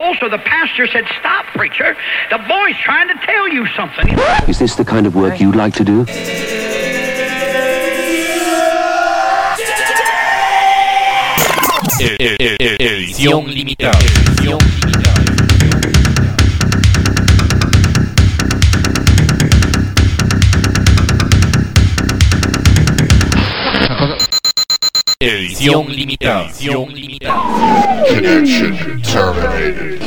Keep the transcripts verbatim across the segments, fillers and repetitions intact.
Also, the pastor said, "Stop, preacher. The boy's trying to tell you something." Is this the kind of work you'd like to do? Edición limitada. Edición limitada. Edición limitada. Edición limitada. Connection terminated.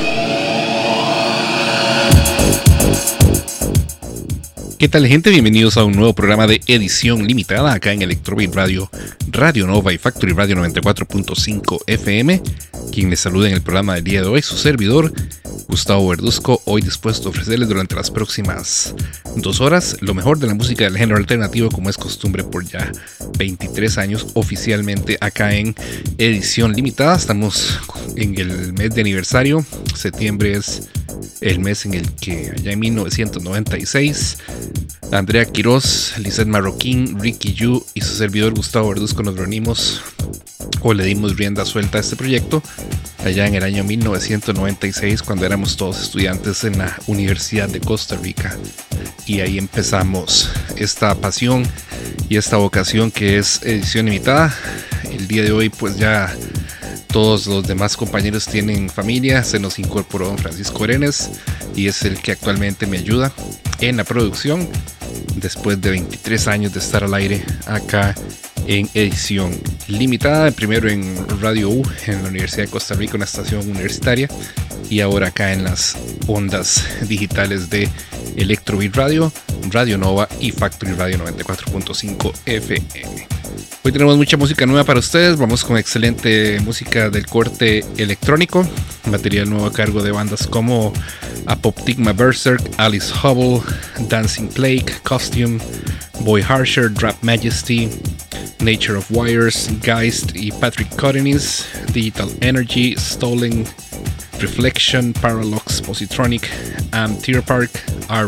¿Qué tal, gente? Bienvenidos a un nuevo programa de Edición Limitada acá en Electrobeat Radio, Radio Nova y Factory Radio noventa y cuatro punto cinco F M. Quien les saluda en el programa del día de hoy, su servidor, Gustavo Verduzco, hoy dispuesto a ofrecerles durante las próximas dos horas lo mejor de la música del género alternativo, como es costumbre por ya veintitrés años oficialmente acá en Edición Limitada. Estamos en el mes de aniversario. Septiembre es el mes en el que allá en mil novecientos noventa y seis Andrea Quiroz, Lizeth Marroquín, Ricky Yu y su servidor Gustavo Verduzco nos reunimos o le dimos rienda suelta a este proyecto allá en el año mil novecientos noventa y seis, cuando éramos todos estudiantes en la Universidad de Costa Rica, y ahí empezamos esta pasión y esta vocación que es Edición Limitada. El día de hoy, pues ya todos los demás compañeros tienen familia, se nos incorporó don Francisco Arenes y es el que actualmente me ayuda en la producción después de veintitrés años de estar al aire acá en Edición Limitada, primero en Radio U, en la Universidad de Costa Rica, una estación universitaria, y ahora acá en las ondas digitales de Electrobeat Radio, Radio Nova y Factory Radio noventa y cuatro punto cinco F M. Hoy tenemos mucha música nueva para ustedes. Vamos con excelente música del corte electrónico, material nuevo a cargo de bandas como Apoptygma Berzerk, Alice Hubble, Dancing Plague, Costume, Boy Harsher, Drab Majesty, Nature of Wires, Geist, E. Patrick Codenys, Digital Energy, Stolen, Reflection, Parallax, Positronic, Tierpark,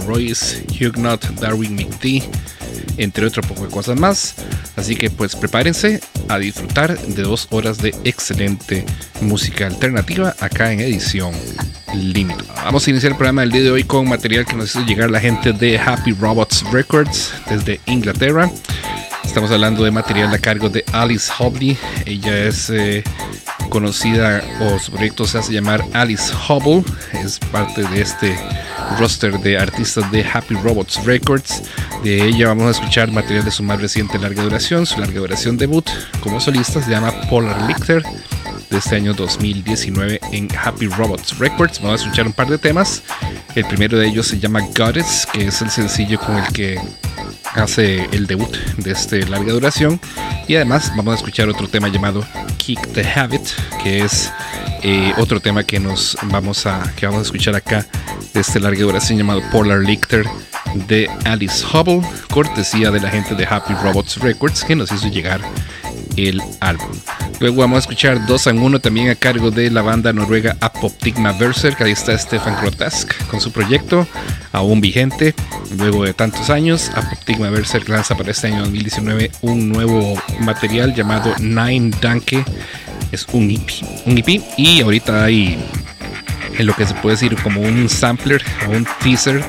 Rroyce, Huguenot, Darwin McD, entre otro poco de cosas más. Así que pues prepárense a disfrutar de dos horas de excelente música alternativa acá en Edición Limitada. Vamos a iniciar el programa del día de hoy con material que nos hizo llegar la gente de Happy Robots Records desde Inglaterra. Estamos hablando de material a cargo de Alice Hubble. Ella es eh, conocida, o su proyecto se hace llamar Alice Hubble. Es parte de este roster de artistas de Happy Robots Records. De ella vamos a escuchar material de su más reciente larga duración. Su larga duración debut como solista se llama Polar Lichter, de este año dos mil diecinueve en Happy Robots Records. Vamos a escuchar un par de temas. El primero de ellos se llama Goddess, que es el sencillo con el que hace el debut de este larga duración, y además vamos a escuchar otro tema llamado Kick the Habit, que es eh, otro tema que nos vamos a que vamos a escuchar acá de este larga duración llamado Polar Lichter de Alice Hubble, cortesía de la gente de Happy Robots Records que nos hizo llegar el álbum. Luego vamos a escuchar dos en uno también a cargo de la banda noruega Apoptygma Berzerk. Ahí está Stefan Krotask con su proyecto aún vigente luego de tantos años. Apoptygma Berzerk lanza para este año dos mil diecinueve un nuevo material llamado Nine Danke. Es un E P, un E P, y ahorita hay en lo que se puede decir como un sampler o un teaser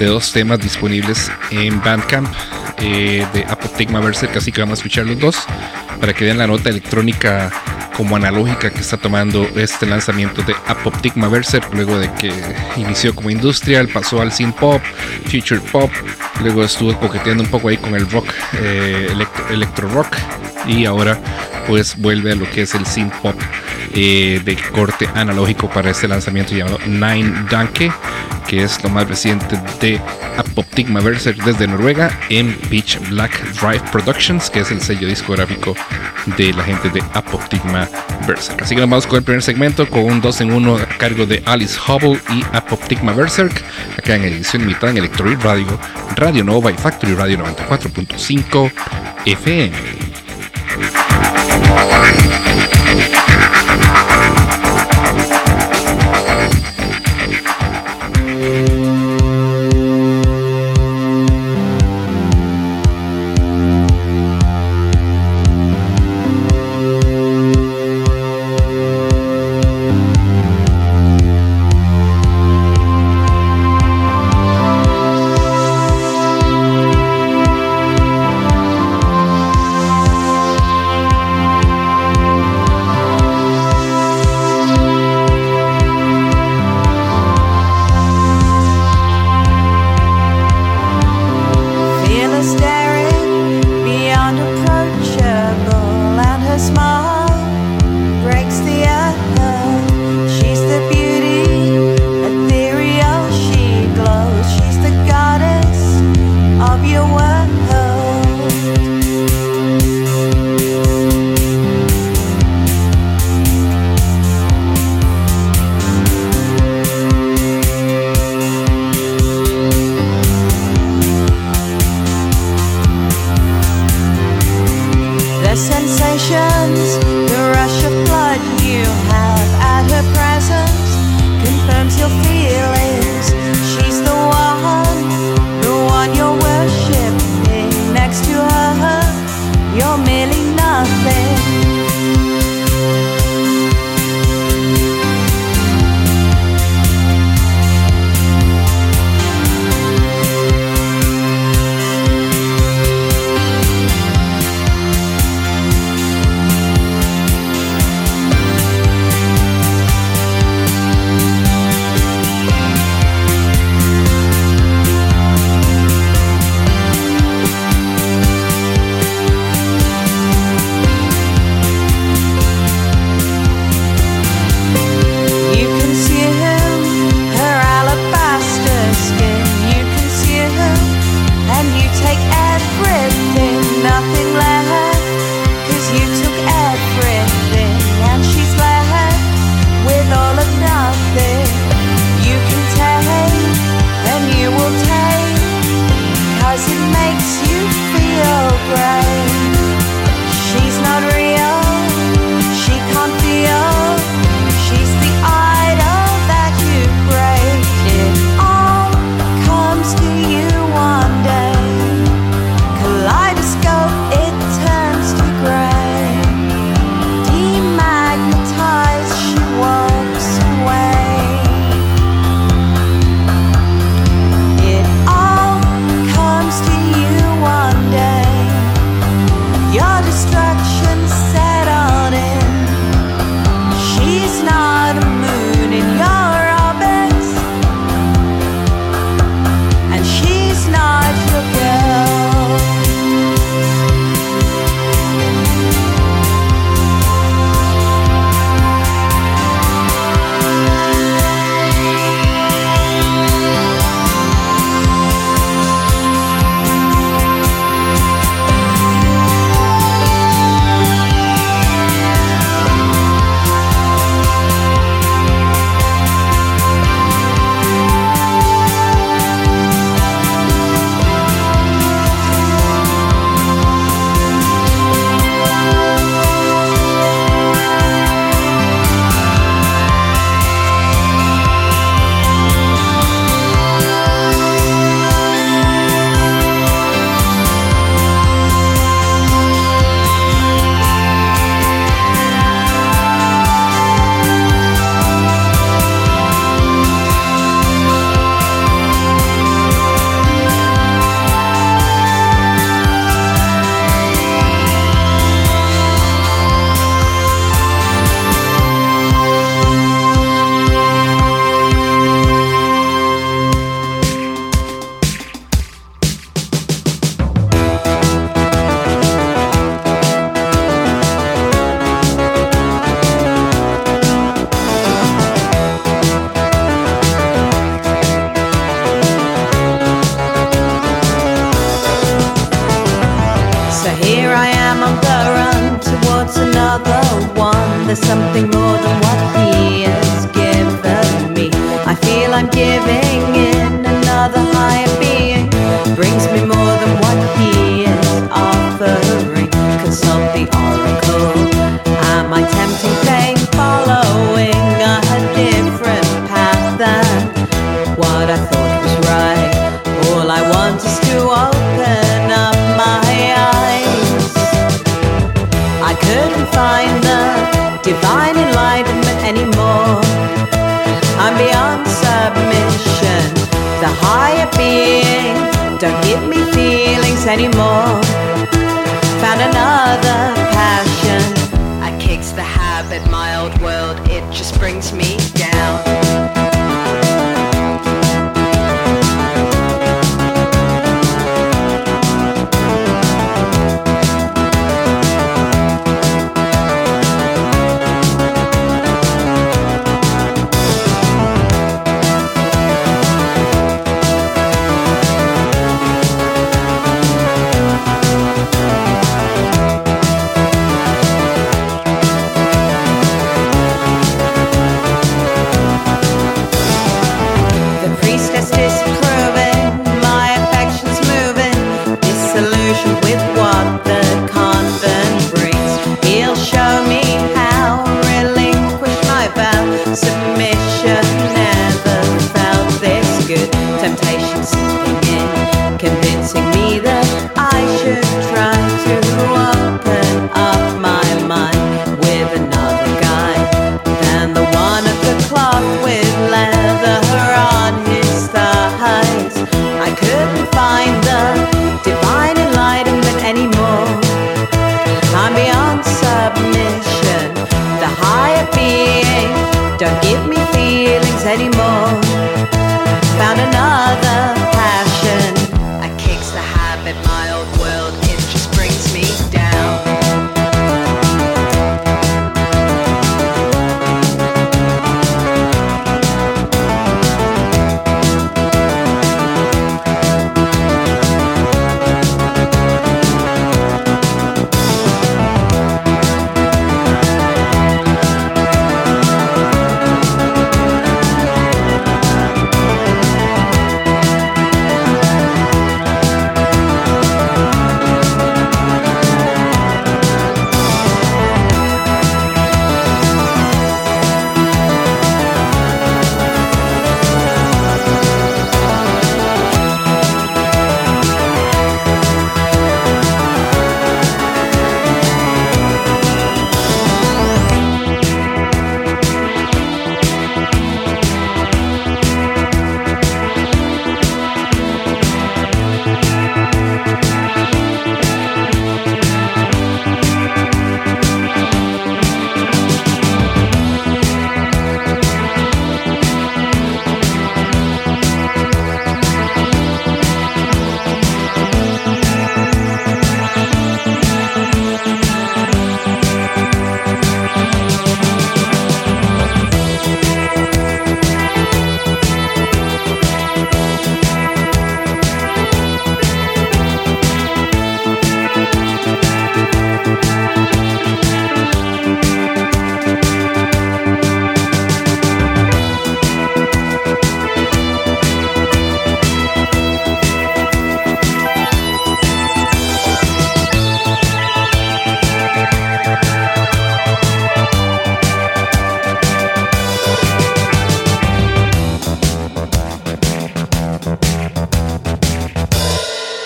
de dos temas disponibles en Bandcamp eh, de Apoptygma Berzerk, así que vamos a escuchar los dos para que vean la nota electrónica como analógica que está tomando este lanzamiento de Apoptygma Berzerk, luego de que inició como industrial, pasó al synth pop, future pop, luego estuvo coqueteando un poco ahí con el rock, eh, electro, electro rock, y ahora pues vuelve a lo que es el synth pop eh, de corte analógico para este lanzamiento llamado Nine Danke, que es lo más reciente de Apoptygma Berzerk desde Noruega en Pitch Black Drive Productions, que es el sello discográfico de la gente de Apoptygma Berzerk. Así que vamos con el primer segmento con un dos en uno a cargo de Alice Hubble y Apoptygma Berzerk acá en Edición Limitada en Electrobeat Radio, Radio Nova y Factory Radio noventa y cuatro punto cinco F M. something more than what he has given me. I feel I'm giving in another higher being. Brings me more than what he is offering. Consult the oracle. Am I tempting pain, following a different path than what I thought was right? All I want is to open up my eyes. I couldn't find the divine enlightenment anymore. I'm beyond submission. The higher being don't give me feelings anymore. Found another passion that kicks the habit. My old world, it just brings me down.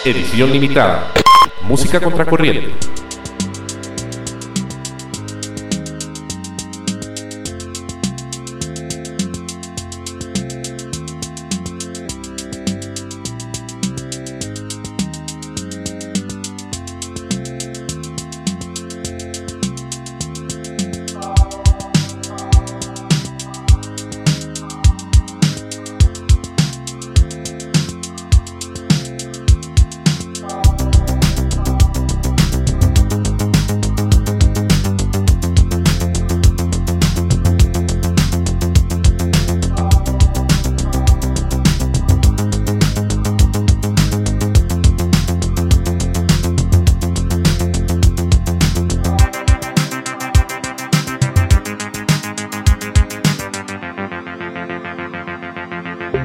Edición limitada. Música contracorriente. to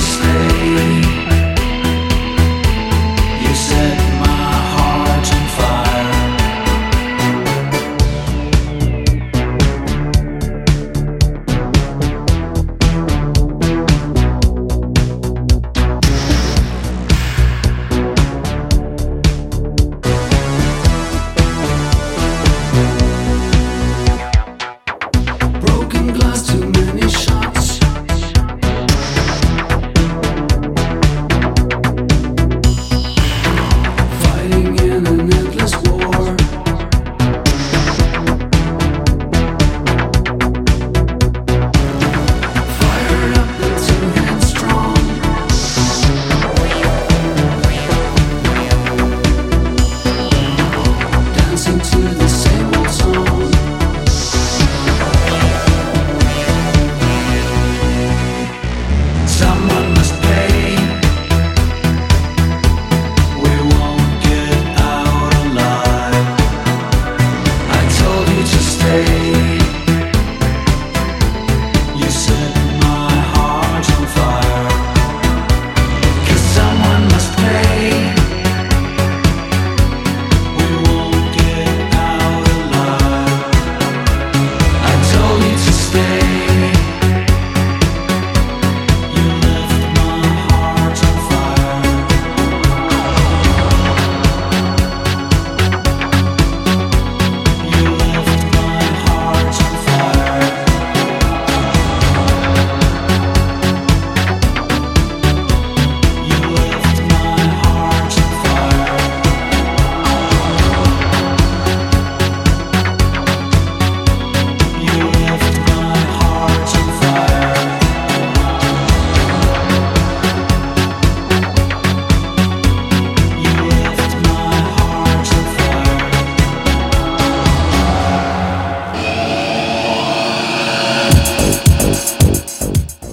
stay. You set my heart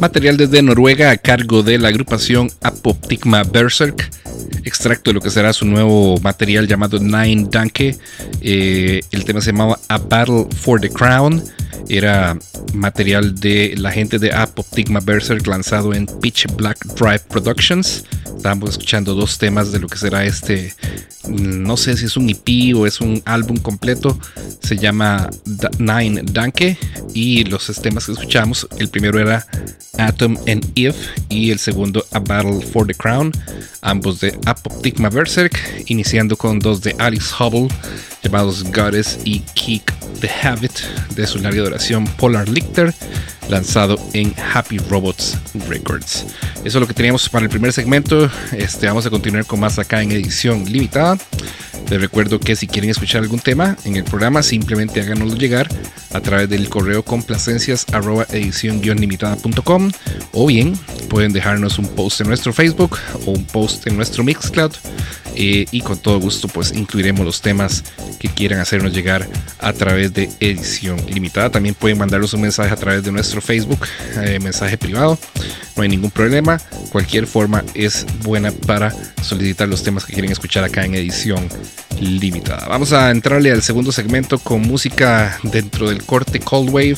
Material desde Noruega a cargo de la agrupación Apoptygma Berzerk, extracto de lo que será su nuevo material llamado Nine Danke. Eh, el tema se llamaba A Battle for the Crown. Era material de la gente de Apoptygma Berzerk lanzado en Pitch Black Drive Productions. Estábamos escuchando dos temas de lo que será este, no sé si es un E P o es un álbum completo. Se llama Nine Danke y los temas que escuchamos, el primero era Atom and Eve y el segundo A Battle for the Crown, ambos de Apoptygma Berzerk, iniciando con dos de Alice Hubble llamados Goddess y Kick the Habit, de su larga duración Polar Lichter, lanzado en Happy Robots Records. Eso es lo que teníamos para el primer segmento. Este, vamos a continuar con más acá en Edición Limitada. Les recuerdo que si quieren escuchar algún tema en el programa, simplemente háganoslo llegar a través del correo complacencias arroba edición guion limitada punto com, o bien pueden dejarnos un post en nuestro Facebook o un post en nuestro Mixcloud, eh, y con todo gusto pues incluiremos los temas que quieran hacernos llegar a través de Edición Limitada. También pueden mandarnos un mensaje a través de nuestro Facebook, eh, mensaje privado, no hay ningún problema. Cualquier forma es buena para solicitar los temas que quieren escuchar acá en Edición Limitada. Vamos a entrarle al segundo segmento con música dentro del corte Cold Wave,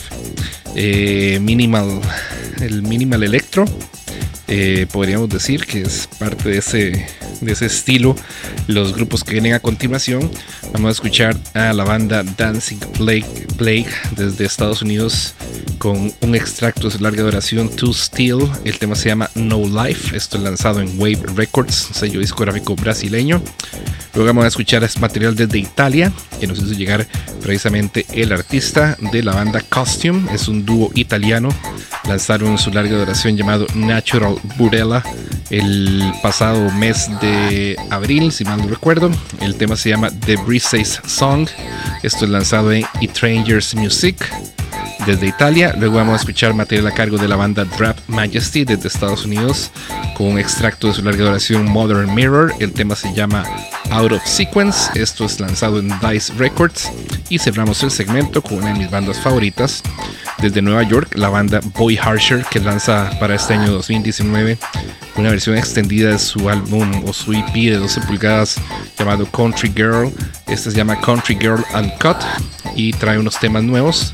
eh, minimal, el minimal electro, eh, podríamos decir que es parte de ese, de ese estilo. Los grupos que vienen a continuación, vamos a escuchar a la banda Dancing Plague, Plague desde Estados Unidos, con un extracto de larga duración, To Steal. El tema se llama No Life, esto es lanzado en Wave Records, sello discográfico brasileño. Luego vamos a escuchar este material desde Italia, que nos hizo llegar precisamente el artista, de la banda Costume. Es un dúo italiano, lanzaron su larga duración llamado Natural Burella el pasado mes de abril, si mal no recuerdo. El tema se llama The Breezes Song, esto es lanzado en Etrangers Music desde Italia. Luego vamos a escuchar material a cargo de la banda Drab Majesty desde Estados Unidos, con un extracto de su larga duración Modern Mirror. El tema se llama Out of Sequence, esto es lanzado en Dice Records. Y cerramos el segmento con una de mis bandas favoritas desde Nueva York, la banda Boy Harsher, que lanza para este año dos mil diecinueve una versión extendida de su álbum o su E P de doce pulgadas llamado Country Girl. Este se llama Country Girl Uncut y trae unos temas nuevos,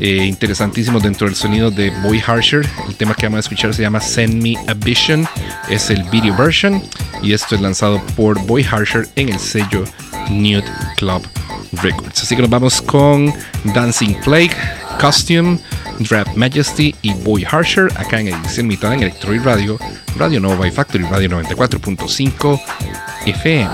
eh, interesantísimos dentro del sonido de Boy Harsher. El tema que vamos a escuchar se llama Send Me a Vision, es el video version y esto es lanzado por Boy Harsher en el sello Nude Club Records. Así que nos vamos con Dancing Plague, Costume, Drab Majesty y Boy Harsher acá en Edición Limitada en Electrobeat Radio, Radio Nova y Factory Radio noventa y cuatro punto cinco F M.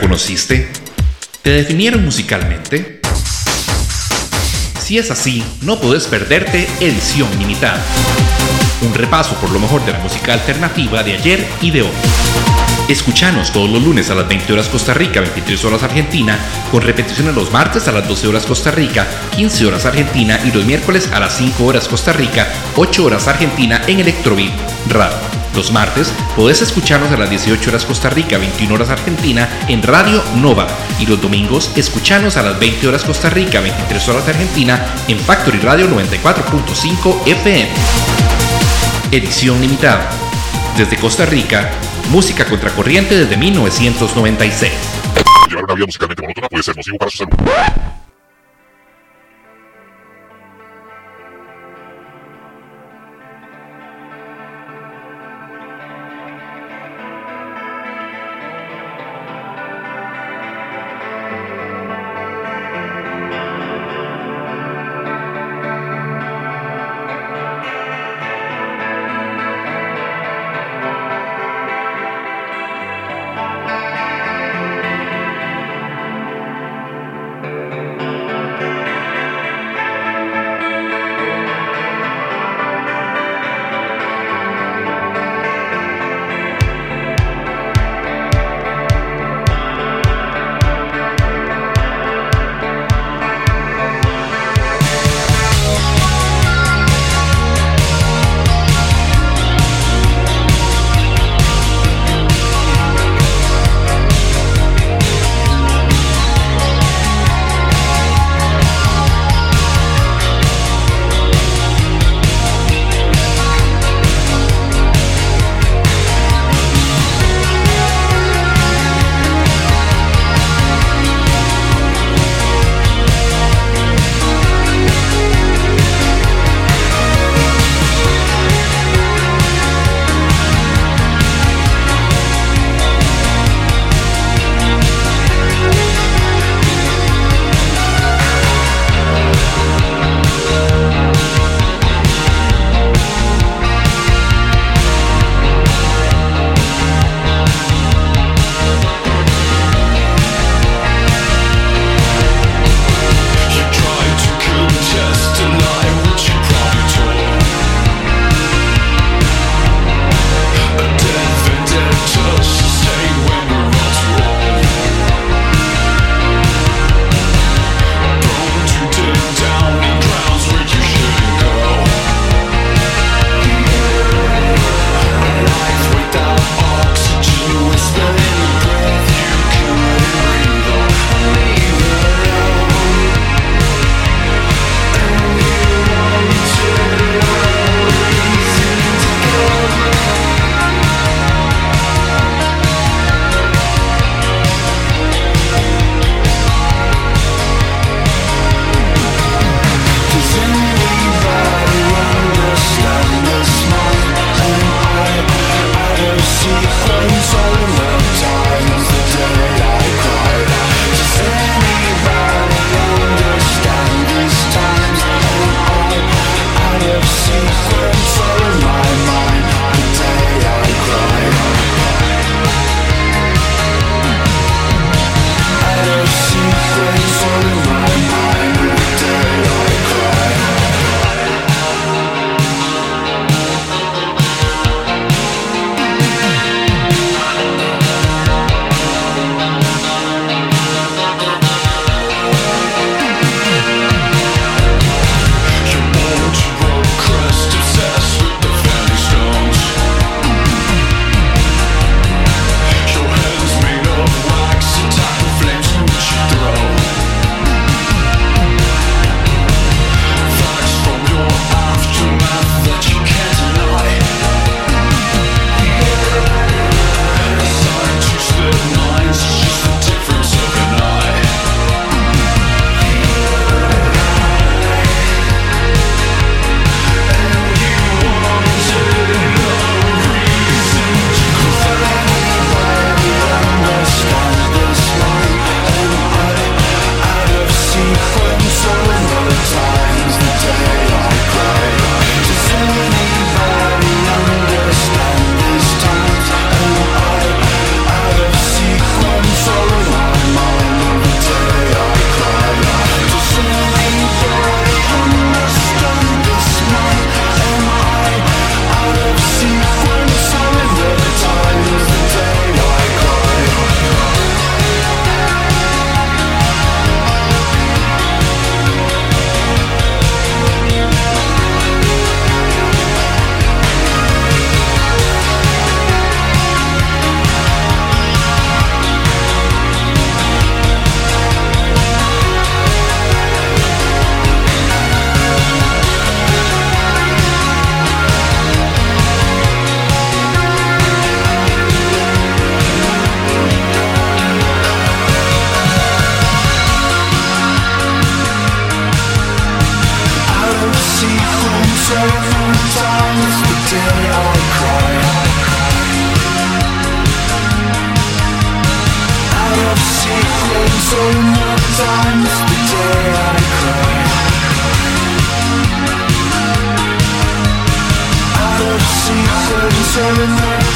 ¿Conociste? ¿Te definieron musicalmente? Si es así, no podés perderte Edición Limitada. Un repaso por lo mejor de la música alternativa de ayer y de hoy. Escuchanos todos los lunes a las veinte horas Costa Rica, veintitrés horas Argentina, con repeticiones los martes a las doce horas Costa Rica, quince horas Argentina y los miércoles a las cinco horas Costa Rica, ocho horas Argentina en Electrobeat Radio. Los martes podés escucharnos a las dieciocho horas Costa Rica, veintiuna horas Argentina en Radio Nova. Y los domingos escuchanos a las veinte horas Costa Rica, veintitrés horas Argentina en Factory Radio noventa y cuatro punto cinco F M. Edición limitada. Desde Costa Rica, música contracorriente desde mil novecientos noventa y seis. Llevar una vida musicalmente monótona puede ser nocivo para su salud.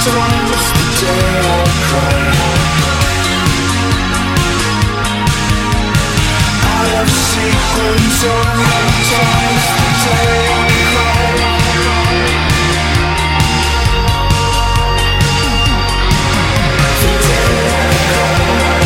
Don't miss the day I cry. Out of sequence only. Don't miss the day I cry. The day I cry. The day I cry.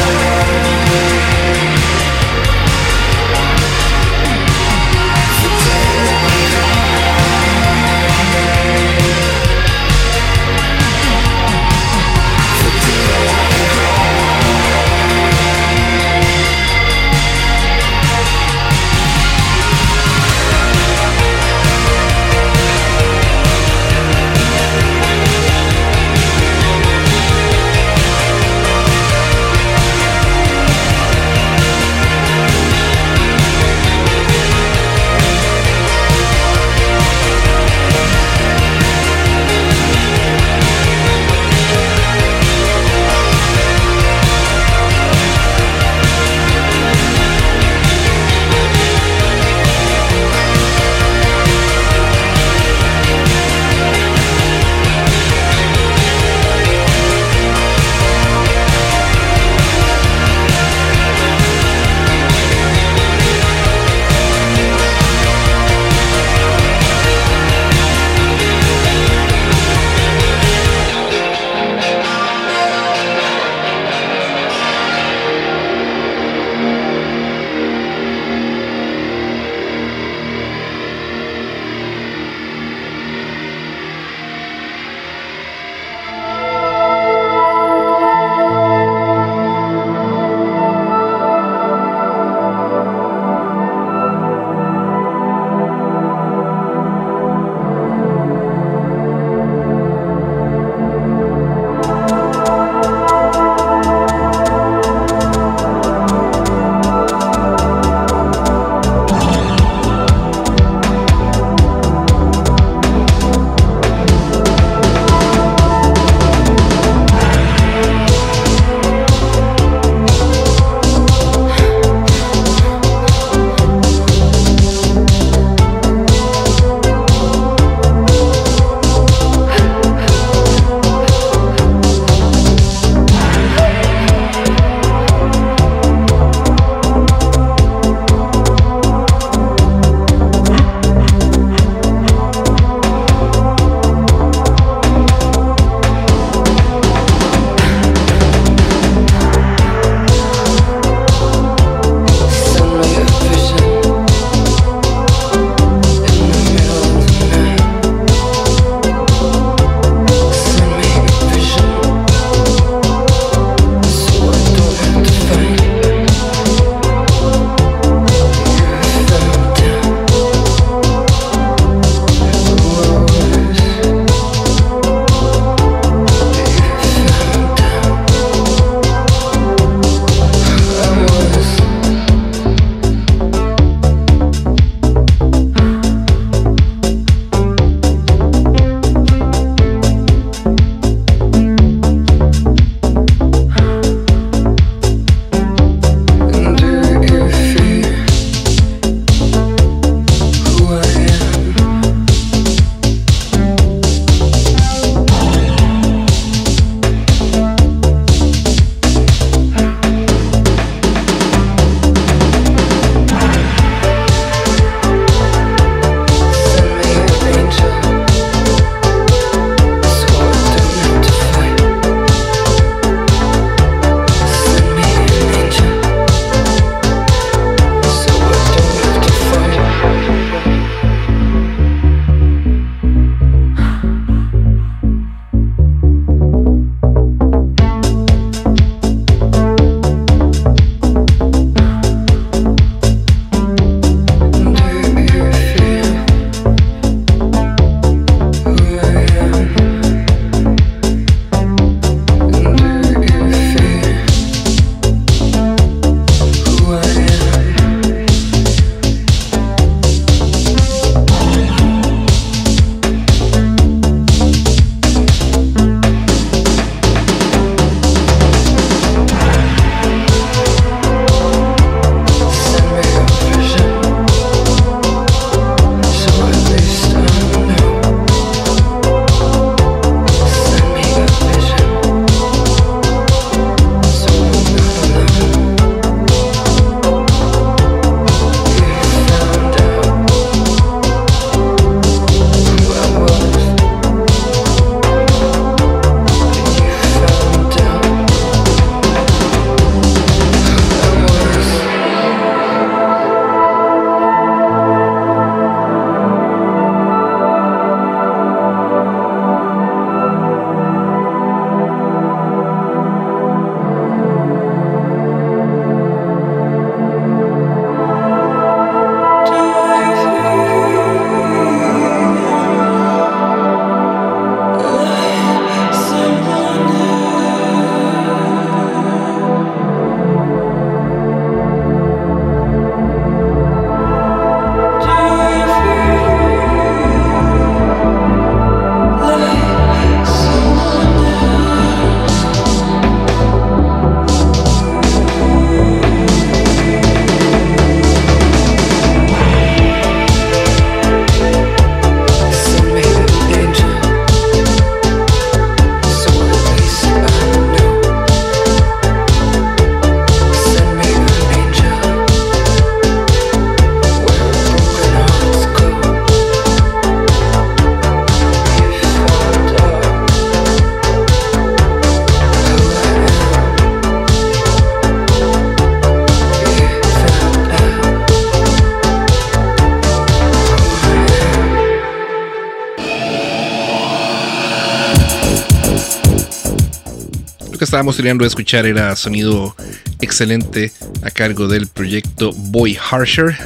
que estábamos teniendo a escuchar era Sonido Excelente, a cargo del proyecto Boy Harsher,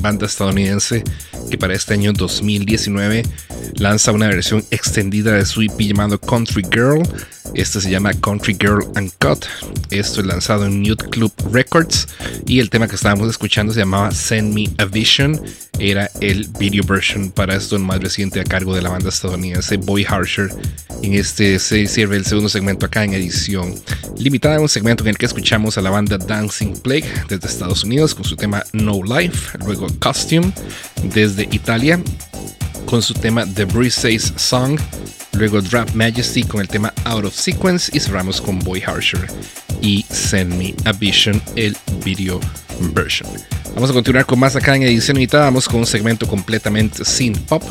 banda estadounidense que para este año dos mil diecinueve lanza una versión extendida de su E P llamado Country Girl. Este se llama Country Girl Uncut. Esto es lanzado en Youth Club Records y el tema que estábamos escuchando se llamaba Send Me a Vision. Era el video version para esto, el más reciente a cargo de la banda estadounidense Boy Harsher. En este se cierra el segundo segmento acá en Edición Limitada, un segmento en el que escuchamos a la banda Dancing Plague desde Estados Unidos con su tema No Life, luego Costume desde Italia con su tema The Rroyce's Song, luego Drab Majesty con el tema Out of Sequence y cerramos con Boy Harsher y Send Me a Vision, el video version. Vamos a continuar con más acá en Edición Limitada. Vamos con un segmento completamente sin pop.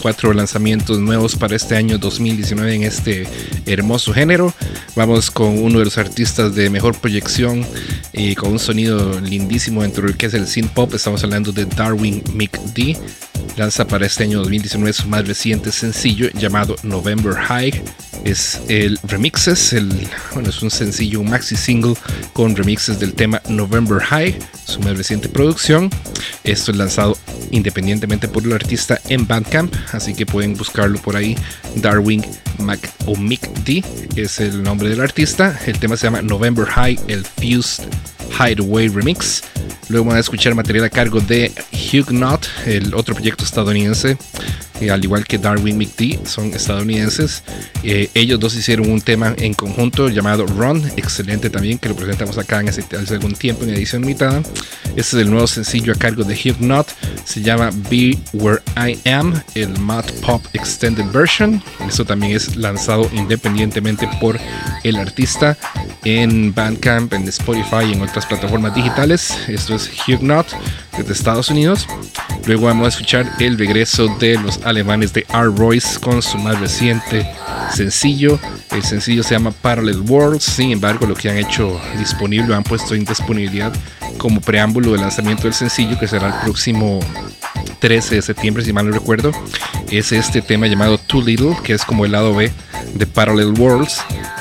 Cuatro lanzamientos nuevos para este año dos mil diecinueve en este hermoso género. Vamos con uno de los artistas de mejor proyección y con un sonido lindísimo dentro del que es el synth pop. Estamos hablando de Darwin McD. Lanza para este año dos mil diecinueve su más reciente sencillo llamado November High. Es el remixes, el, bueno, es un sencillo, un maxi single con remixes del tema November High, su más reciente producción. Esto es lanzado independientemente por el artista en Bandcamp, así que pueden buscarlo por ahí. Darwin Mac o McD es el nombre del artista. El tema se llama November High, el Fused Hideaway Remix. Luego van a escuchar material a cargo de Huguenot, el otro proyecto estadounidense. Eh, al igual que Darwin McD, son estadounidenses. Eh, ellos dos hicieron un tema en conjunto llamado Run, excelente también, que lo presentamos acá en hace, hace algún tiempo en Edición Limitada. Este es el nuevo sencillo a cargo de Huguenot, se llama Be Where I Am, el Mad Pop Extended Version. Esto también es lanzado independientemente por el artista en Bandcamp, en Spotify y en otras plataformas digitales. Esto es Huguenot desde Estados Unidos. Luego vamos a escuchar el regreso de los alemanes de Rroyce con su más reciente sencillo. El sencillo se llama Parallel Worlds. Sin embargo, lo que han hecho disponible, lo han puesto en disponibilidad como preámbulo del lanzamiento del sencillo, que será el próximo trece de septiembre, si mal no recuerdo, es este tema llamado Too Little, que es como el lado B de Parallel Worlds.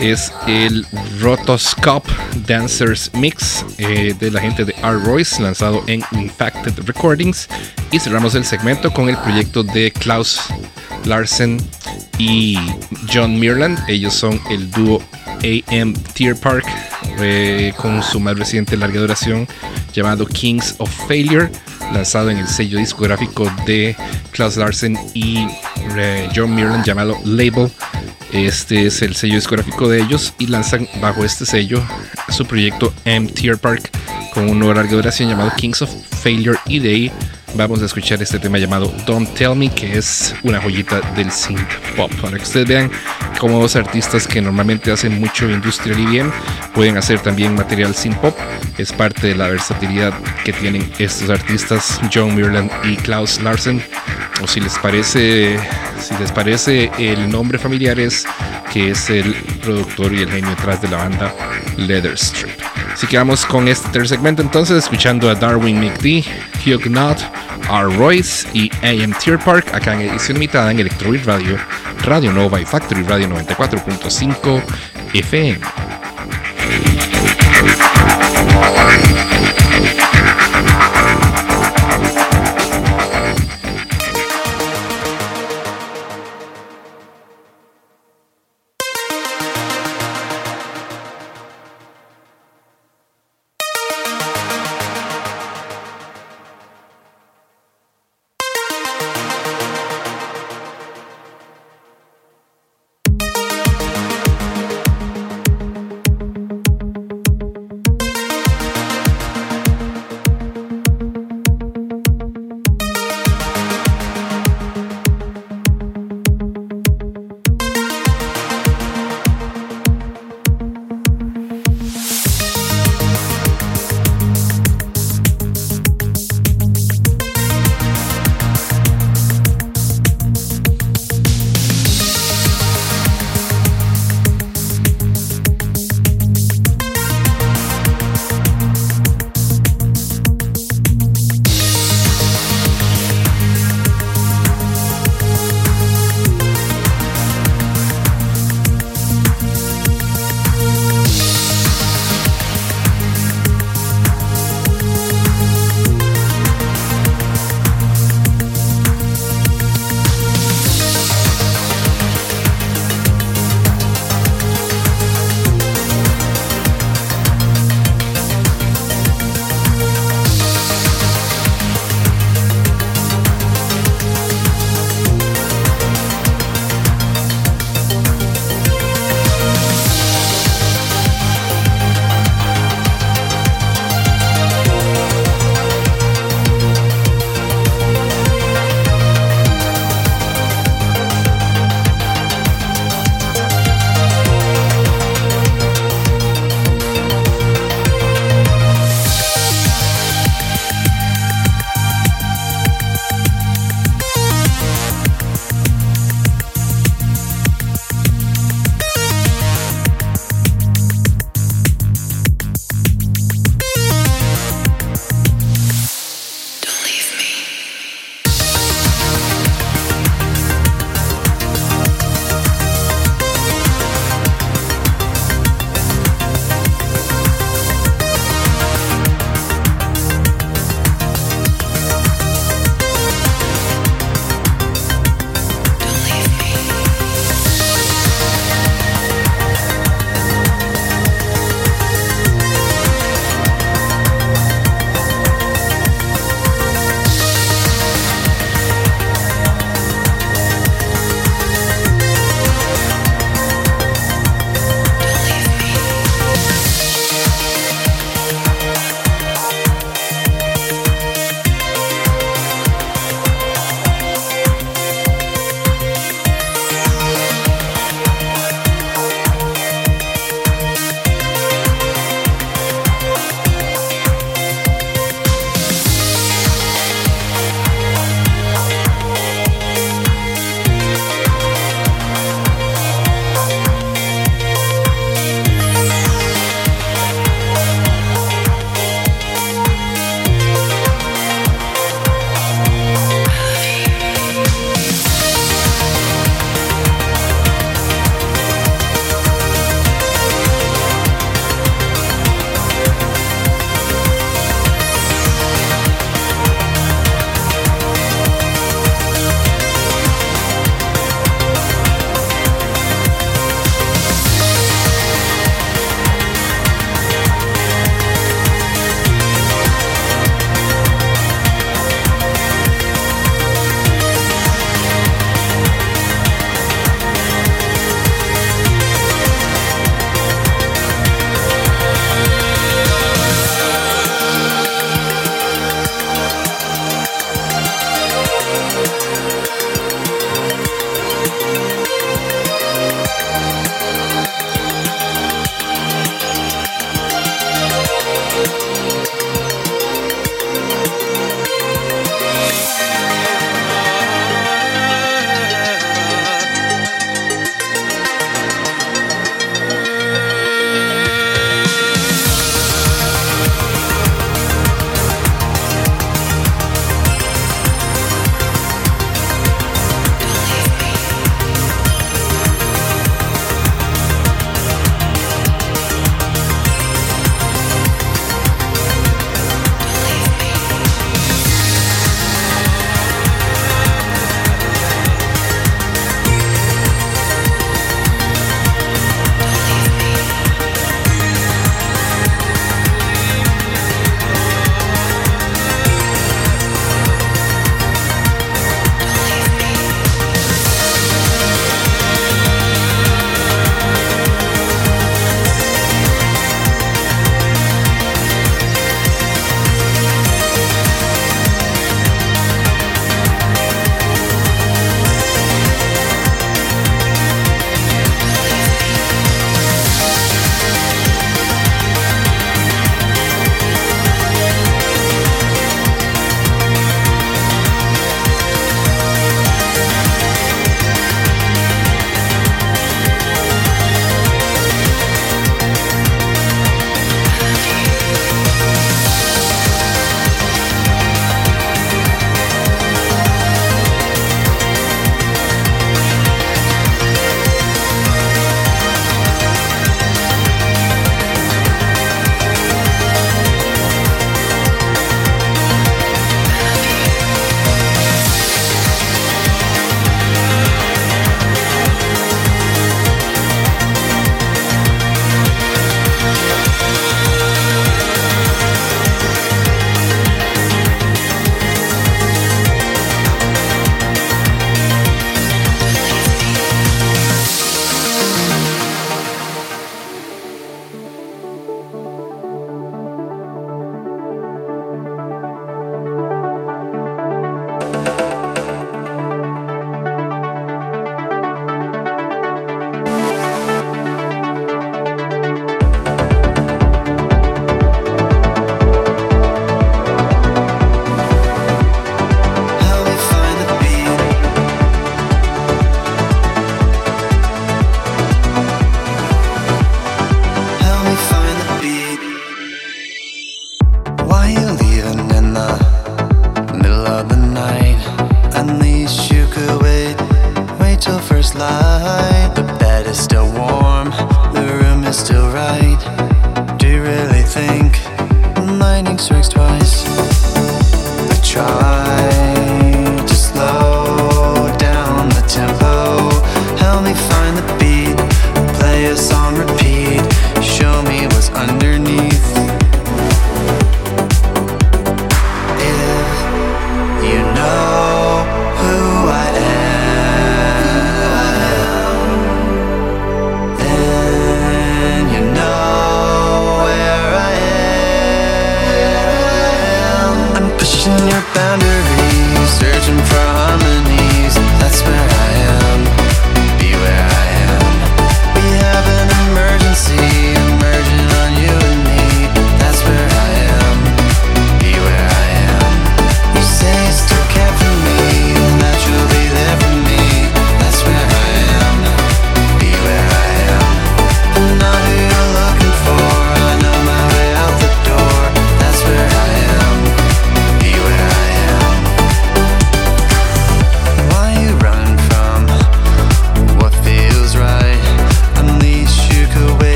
Es el Rotoscope Dancers Mix eh, de la gente de Rroyce, lanzado en Infacted Recordings. Y cerramos el segmento con el proyecto de Klaus Larsen y John Mirland. Ellos son el dúo A M Tierpark eh, con su más reciente larga duración llamado Kings of Failure, lanzado en el sello discográfico de Klaus Larsen y eh, John Mirland llamado Label. Este es el sello discográfico de ellos y lanzan bajo este sello su proyecto A M Tierpark con un nuevo larga duración llamado Kings of Failure, y de ahí vamos a escuchar este tema llamado Don't Tell Me, que es una joyita del synth pop. Para que ustedes vean cómo dos artistas que normalmente hacen mucho industrial y bien pueden hacer también material synth pop. Es parte de la versatilidad que tienen estos artistas, John Mirland y Klaus Larsen. O si les parece, si les parece, el nombre familiar es que es el productor y el genio detrás de la banda Leatherstrip. Así que vamos con este tercer segmento entonces, escuchando a Darwin McD, Huguenot, Rroyce y A M Tierpark acá en Edición Limitada en Electrobeat Radio, Radio Nova y Factory Radio noventa y cuatro punto cinco F M.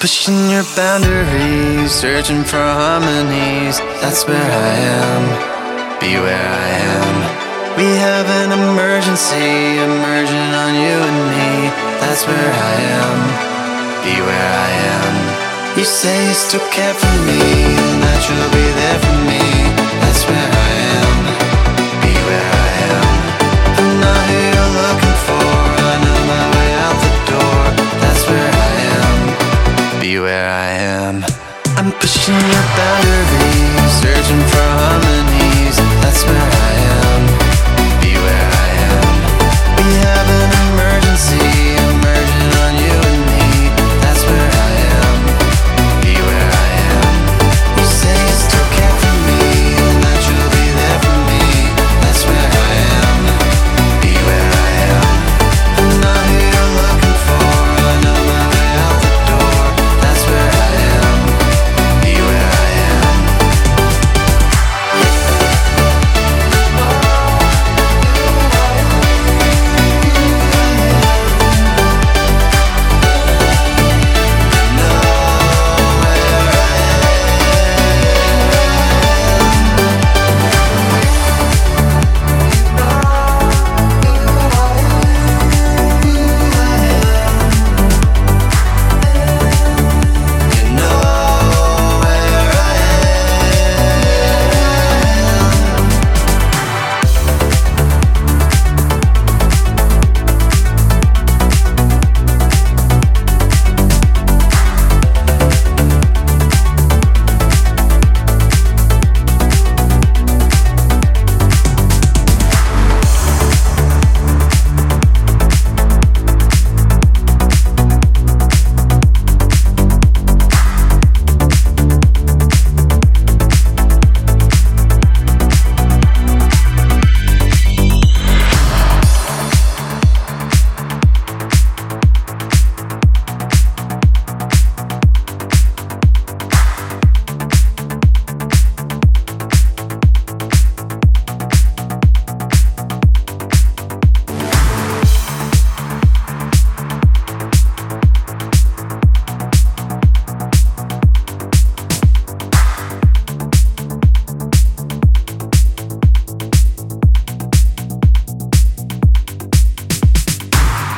Pushing your boundaries, searching for harmonies, that's where I am, be where I am. We have an emergency, emerging on you and me, that's where I am, be where I am. You say you still care for me, and that you'll be there for me, that's where I am, be where I am. I'm not who you're looking for, I know my way out the door, that's where I am. Be where I am. I'm pushing your boundaries, searching for harmonies, that's where I am. Be where I am. We have an emergency, emerging on you and me, that's where I am. Be where I am. You say you still care for me, and that you'll be there for me, that's where I am. Be where I am. I'm not who you're looking for, I know my way out the door, that's where I am, be where I am.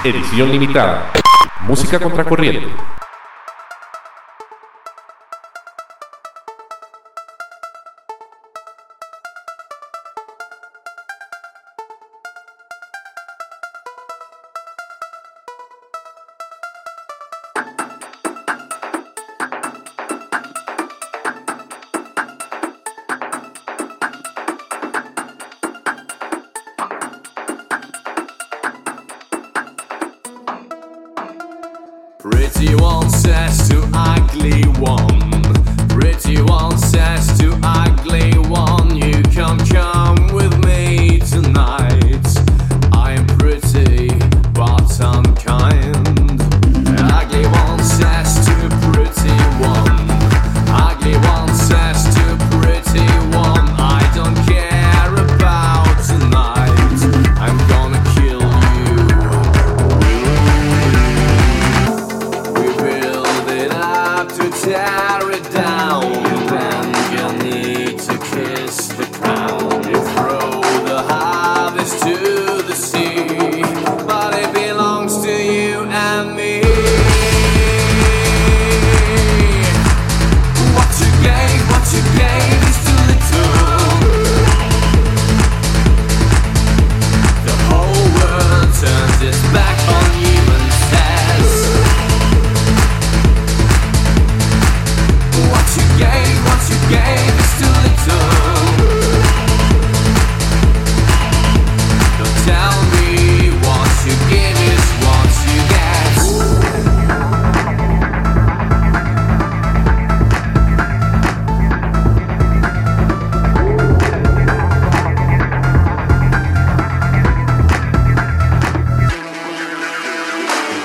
Edición limitada. Música contracorriente. Pretty one says to ugly one, pretty one says to ugly one, you can come with me tonight. I'm pretty but unkind. Ugly one says to pretty one, ugly one says to pretty one, I don't care about tonight. I'm gonna kill you. Tear it down, then you need to kiss the crown. You throw the harvest to the sea, but it belongs to you and me. What you gave, what you gave is too little. The whole world turns its back on you and says, you gave us too little. Don't tell me what you give is what you get.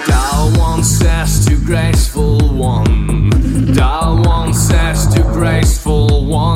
Dull one says to graceful one, dull one says to graceful one,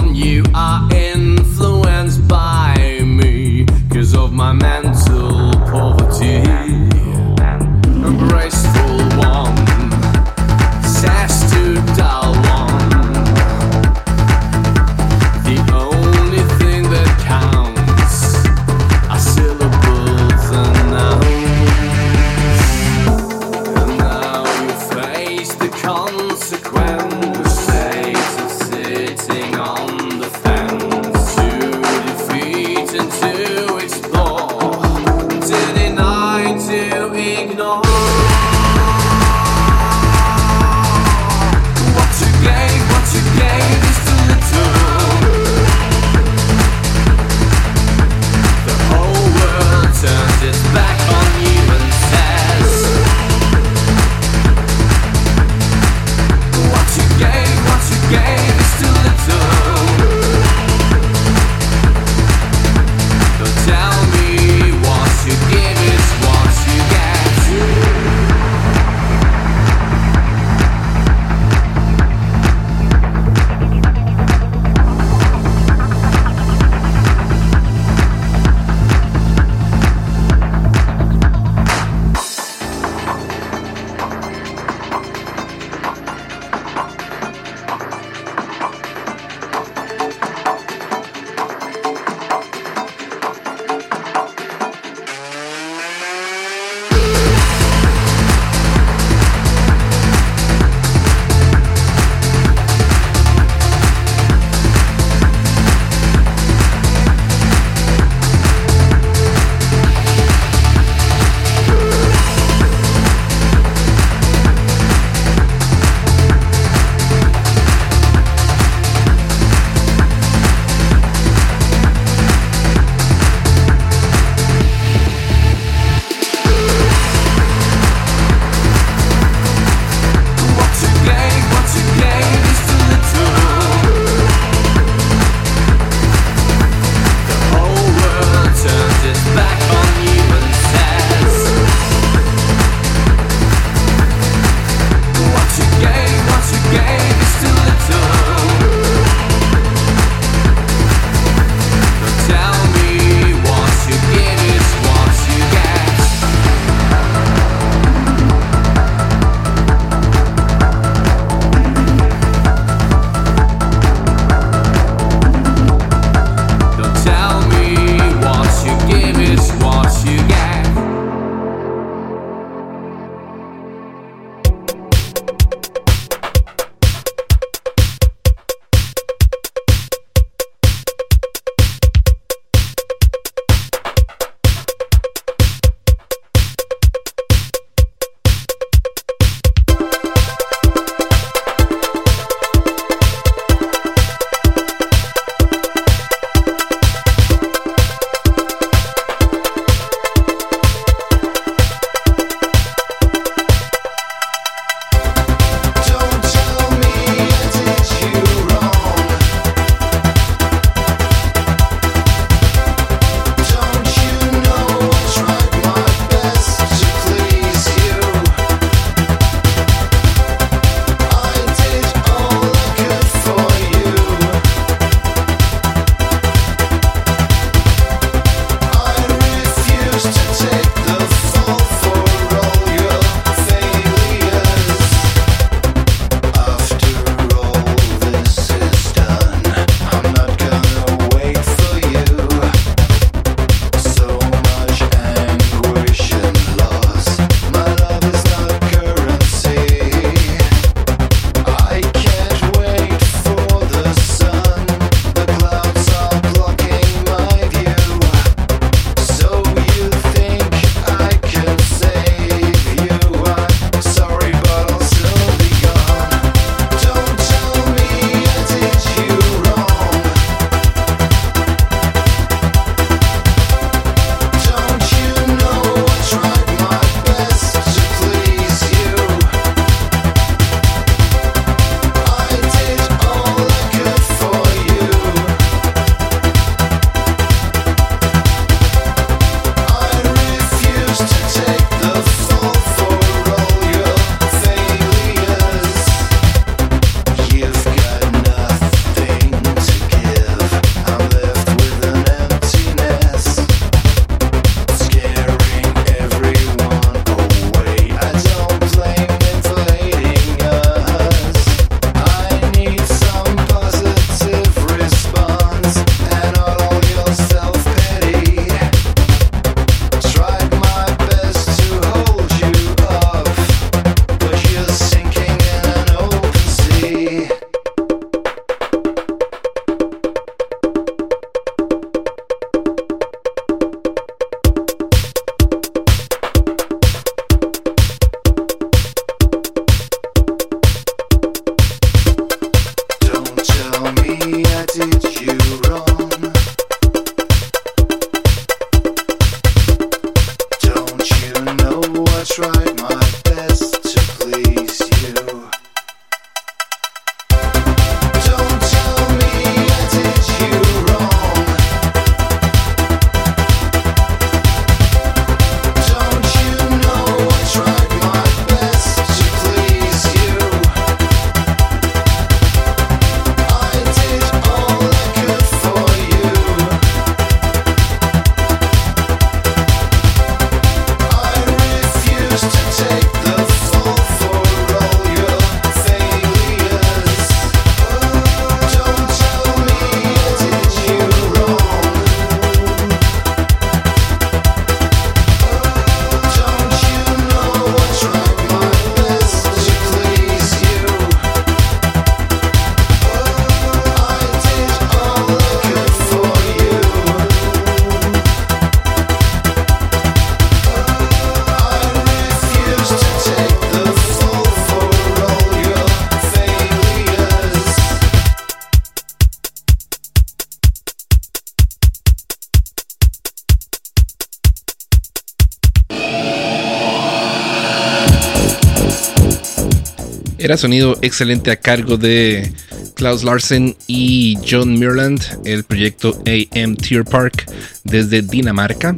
Era sonido excelente a cargo de Klaus Larsen y John Mirland, el proyecto A M Tierpark desde Dinamarca.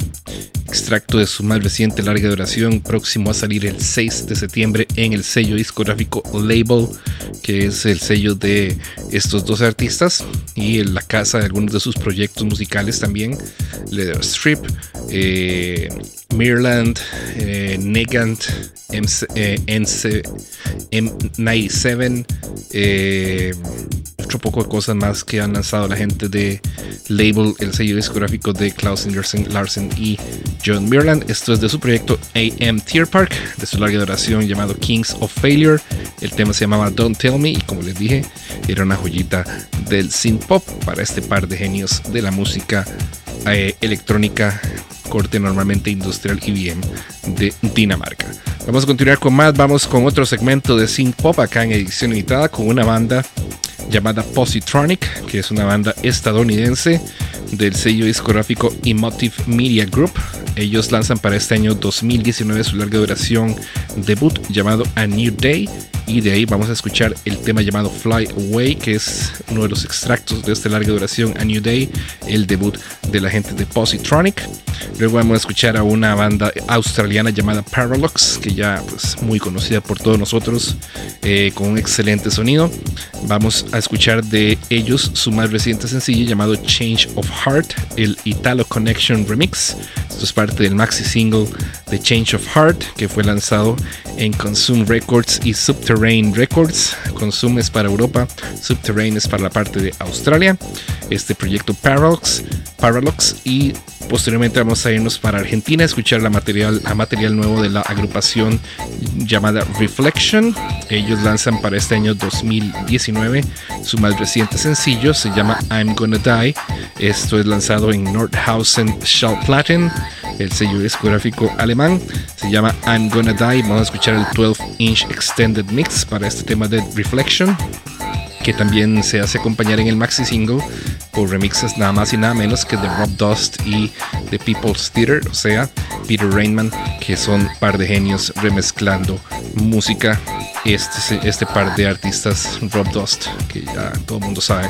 Extracto de su más reciente larga duración, próximo a salir el seis de septiembre en el sello discográfico Label, que es el sello de estos dos artistas y en la casa de algunos de sus proyectos musicales también: Leather Strip, eh, Mirland, eh, Negant, M C, eh, N C, M noventa y siete, eh, otro poco de cosas más que han lanzado la gente de Label, el sello discográfico de Klaus Larsen y John Mirland. Esto es de su proyecto A M Tierpark, de su larga duración llamado Kings of Failure. El tema se llamaba Don't Tell Me y, como les dije, era una joyita del synth pop para este par de genios de la música eh, electrónica, corte normalmente industrial y bien de Dinamarca. Vamos a continuar con más, vamos con otro segmento de synth pop acá en Edición Limitada con una banda llamada Positronic, que es una banda estadounidense del sello discográfico Emotive Media Group. Ellos lanzan para este año dos mil diecinueve su larga duración debut llamado A New Day, y de ahí vamos a escuchar el tema llamado Fly Away, que es uno de los extractos de esta larga duración A New Day, el debut de la gente de Positronic. Luego vamos a escuchar a una banda australiana llamada Parallax, que ya es pues, muy conocida por todos nosotros, eh, con un excelente sonido. Vamos a escuchar de ellos su más reciente sencillo llamado Change of Heart, el Italo Connection Remix. Esto es parte del maxi single de Change of Heart, que fue lanzado en Consume Records y Subterrane Records. Consume es para Europa, Subterrane es para la parte de Australia. Este proyecto Parallax, Parallax y posteriormente vamos a irnos para Argentina a escuchar la material, la material nuevo de la agrupación llamada Reflection. Ellos lanzan para este año dos mil diecinueve su más reciente sencillo, se llama I'm Gonna Die. Esto es lanzado en Nordhausen Schallplatten, el sello discográfico alemán. Se llama I'm Gonna Die. Vamos a escuchar el doce inch Extended Mix para este tema de Reflection, que también se hace acompañar en el maxi single por remixes nada más y nada menos que de Rob Dust y de People's Theater, o sea, Peter Rainman, que son par de genios remezclando música. Este, este par de artistas, Rob Dust, que ya todo el mundo sabe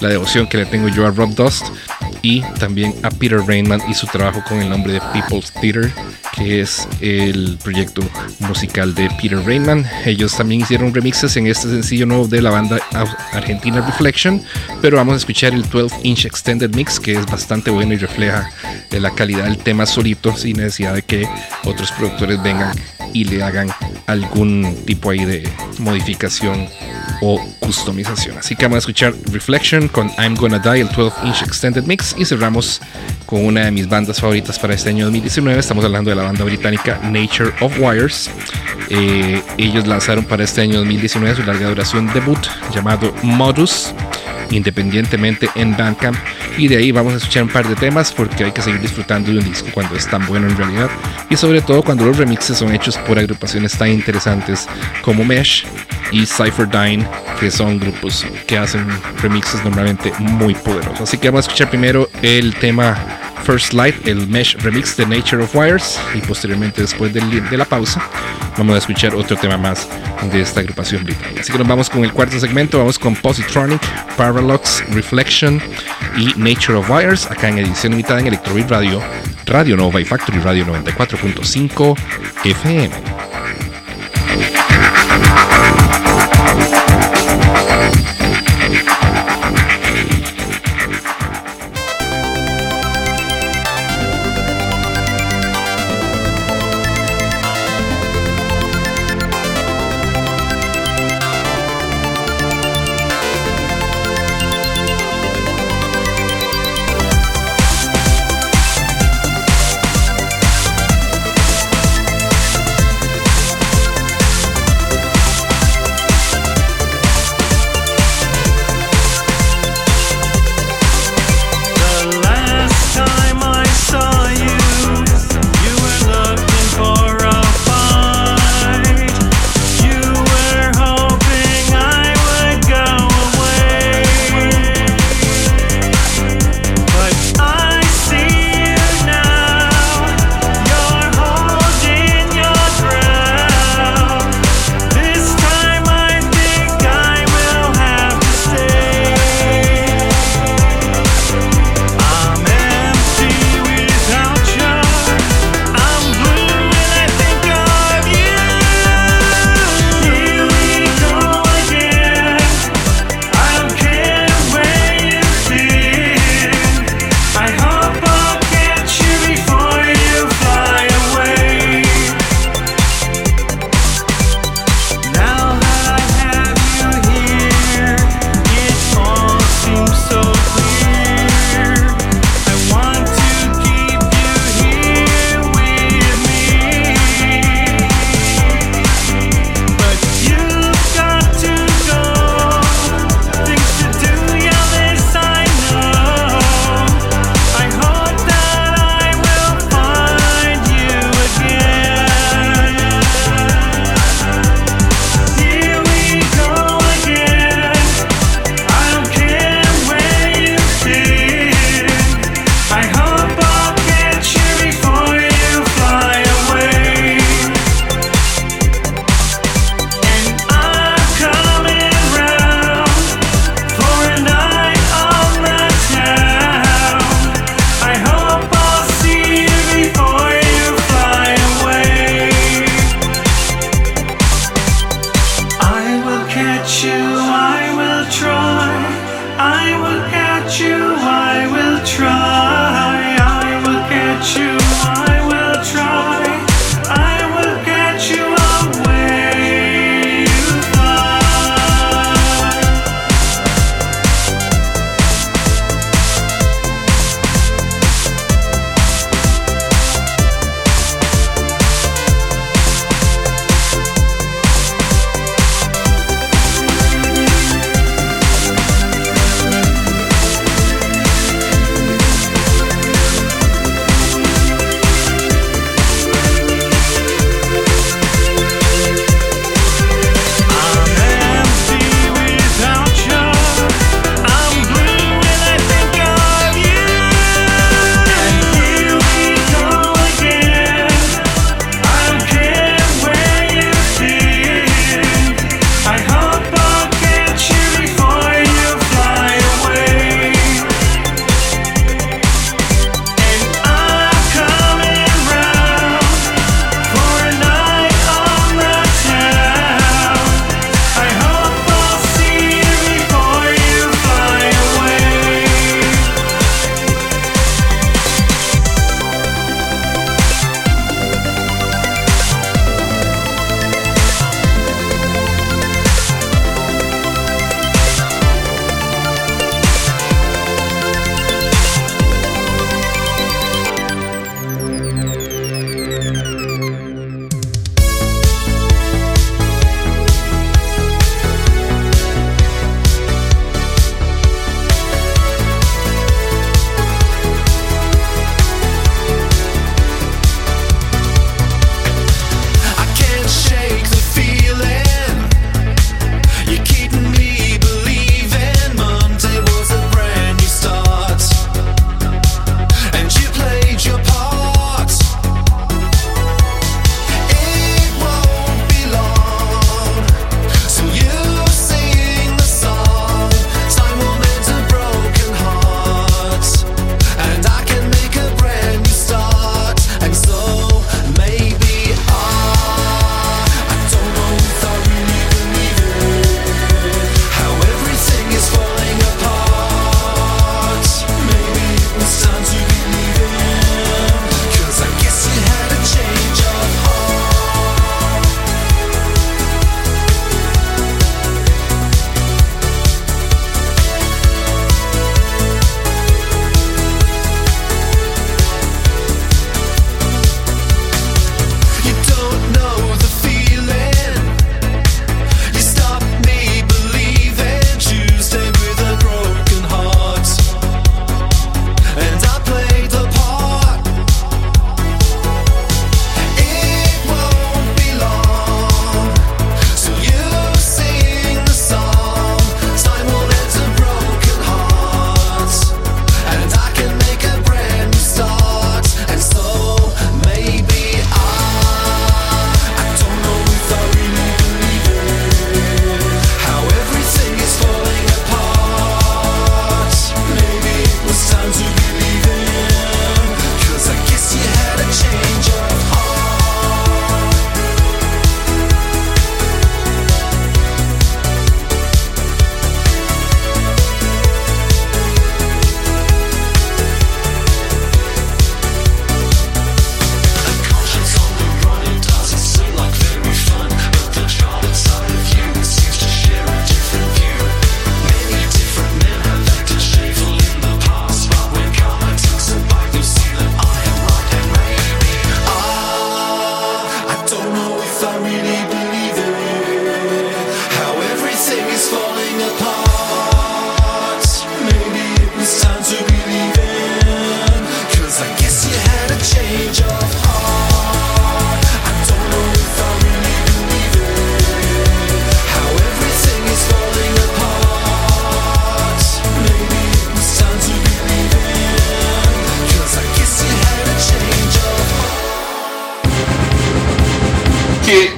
la devoción que le tengo yo a Rob Dust, y también a Peter Rainman y su trabajo con el nombre de People's Theater, que es el proyecto musical de Peter Rainman. Ellos también hicieron remixes en este sencillo nuevo de la banda argentina Reflection, pero vamos a escuchar el doce inch Extended Mix, que es bastante bueno y refleja la calidad del tema solito, sin necesidad de que otros productores vengan y le hagan algún tipo ahí de modificación o customización. Así que vamos a escuchar Reflection con I'm Gonna Die, el doce inch Extended Mix, y cerramos con una de mis bandas favoritas para este año dos mil diecinueve. Estamos hablando de la banda británica Nature of Wires. Eh, ellos lanzaron para este año dos mil diecinueve su larga duración debut llamado Modus, independientemente en Bandcamp, y de ahí vamos a escuchar un par de temas porque hay que seguir disfrutando de un disco cuando es tan bueno en realidad, y sobre todo cuando los remixes son hechos por agrupaciones tan interesantes como Mesh y Cyferdyne, que son grupos que hacen remixes normalmente muy poderosos. Así que vamos a escuchar primero el tema First Light, el Mesh remix de Nature of Wires, y posteriormente, después de la pausa, vamos a escuchar otro tema más de esta agrupación británica. Así que nos vamos con el cuarto segmento, vamos con Positronic, Parallax, Reflection y Nature of Wires, acá en Edición Limitada en Electrobeat Radio, Radio Nova y Factory Radio noventa y cuatro punto cinco F M.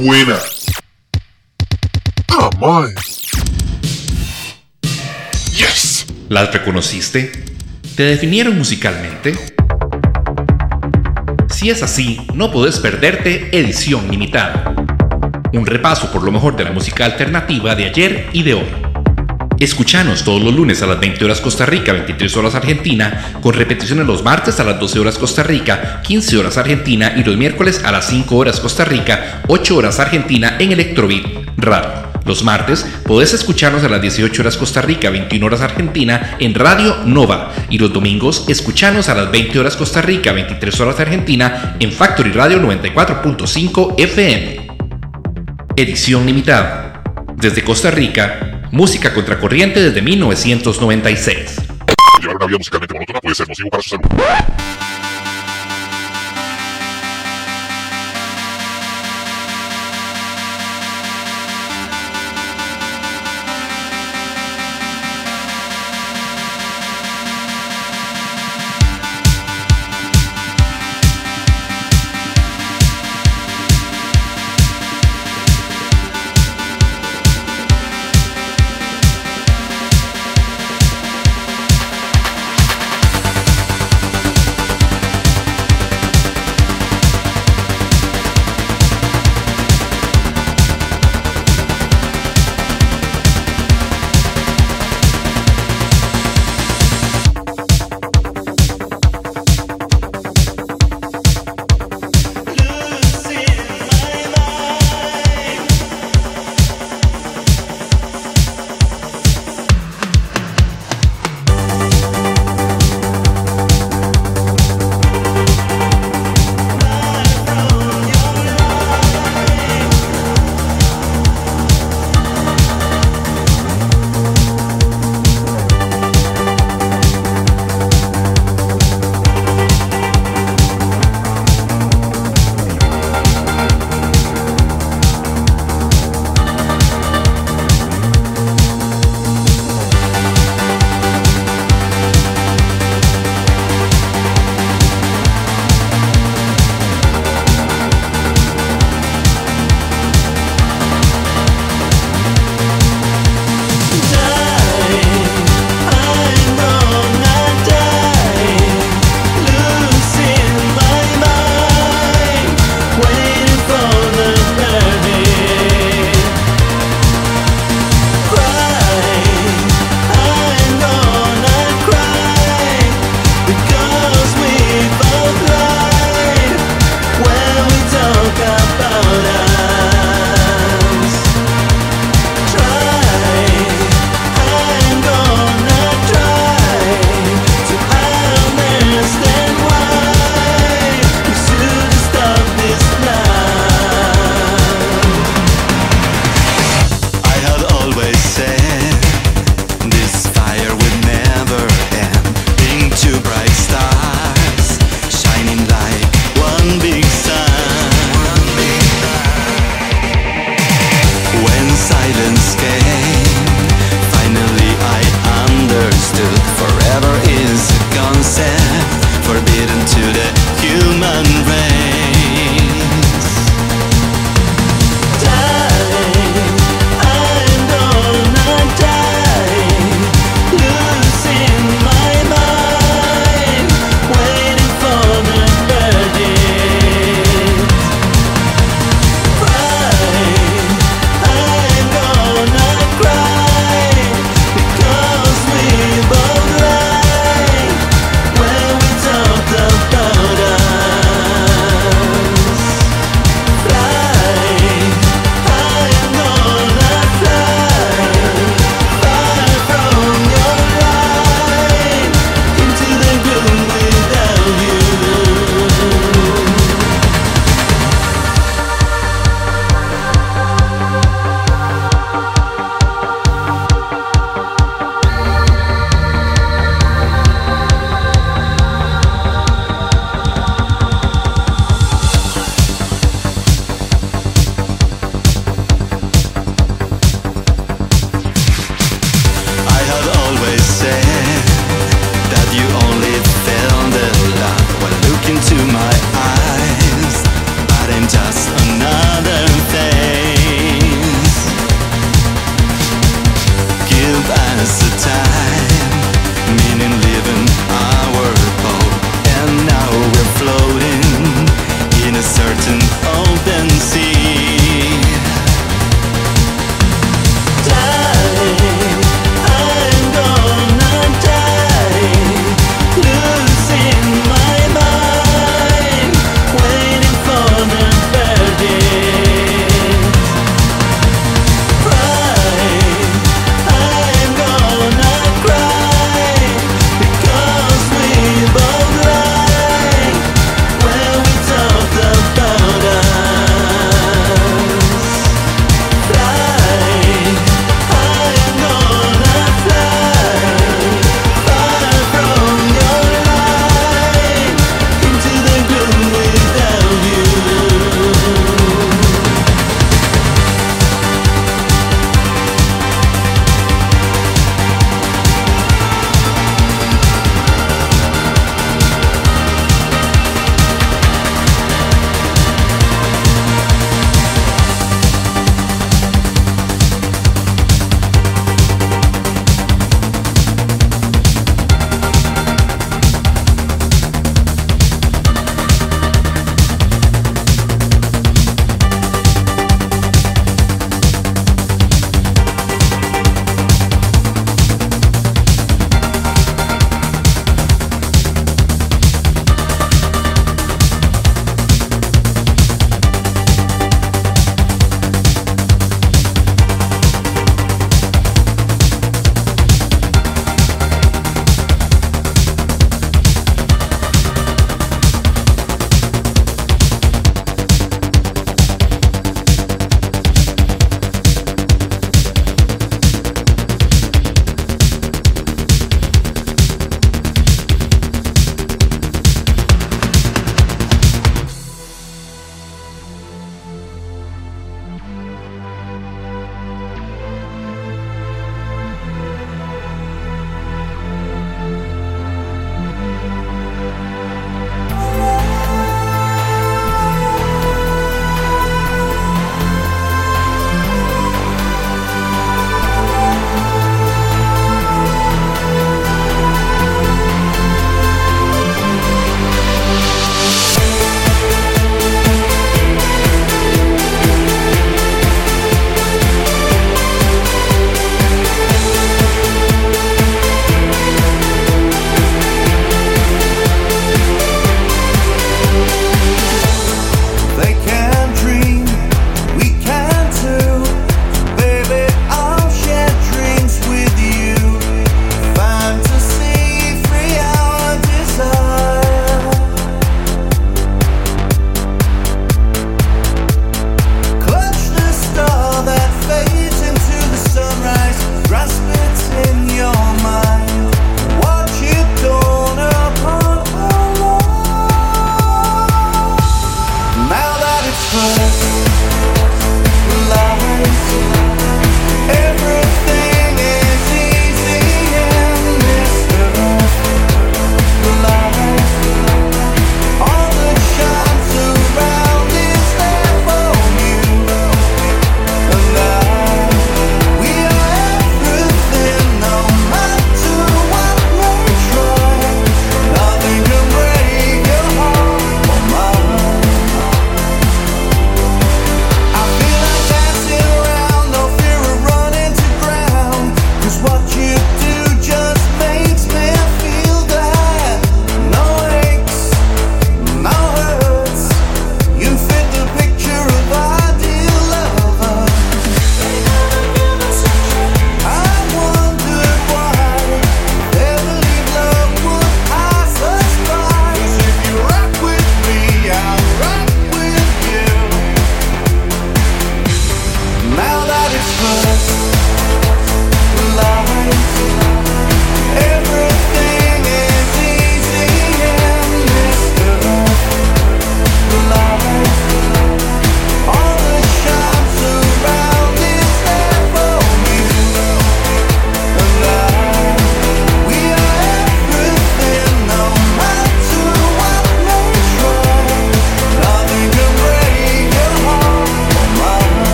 buena. ¡Ah, man! ¡Yes! ¿Las reconociste? ¿Te definieron musicalmente? Si es así, no podés perderte Edición Limitada. Un repaso por lo mejor de la música alternativa de ayer y de hoy. Escuchanos todos los lunes a las veinte horas Costa Rica, veintitrés horas Argentina, con repeticiones los martes a las doce horas Costa Rica, quince horas Argentina y los miércoles a las cinco horas Costa Rica, ocho horas Argentina en Electrobeat Radio. Los martes podés escucharnos a las dieciocho horas Costa Rica, veintiuna horas Argentina en Radio Nova y los domingos escuchanos a las veinte horas Costa Rica, veintitrés horas Argentina en Factory Radio noventa y cuatro punto cinco F M. Edición Limitada. Desde Costa Rica. Música contracorriente desde mil novecientos noventa y seis. Llevar una vida musicalmente monótona puede ser nocivo para su salud.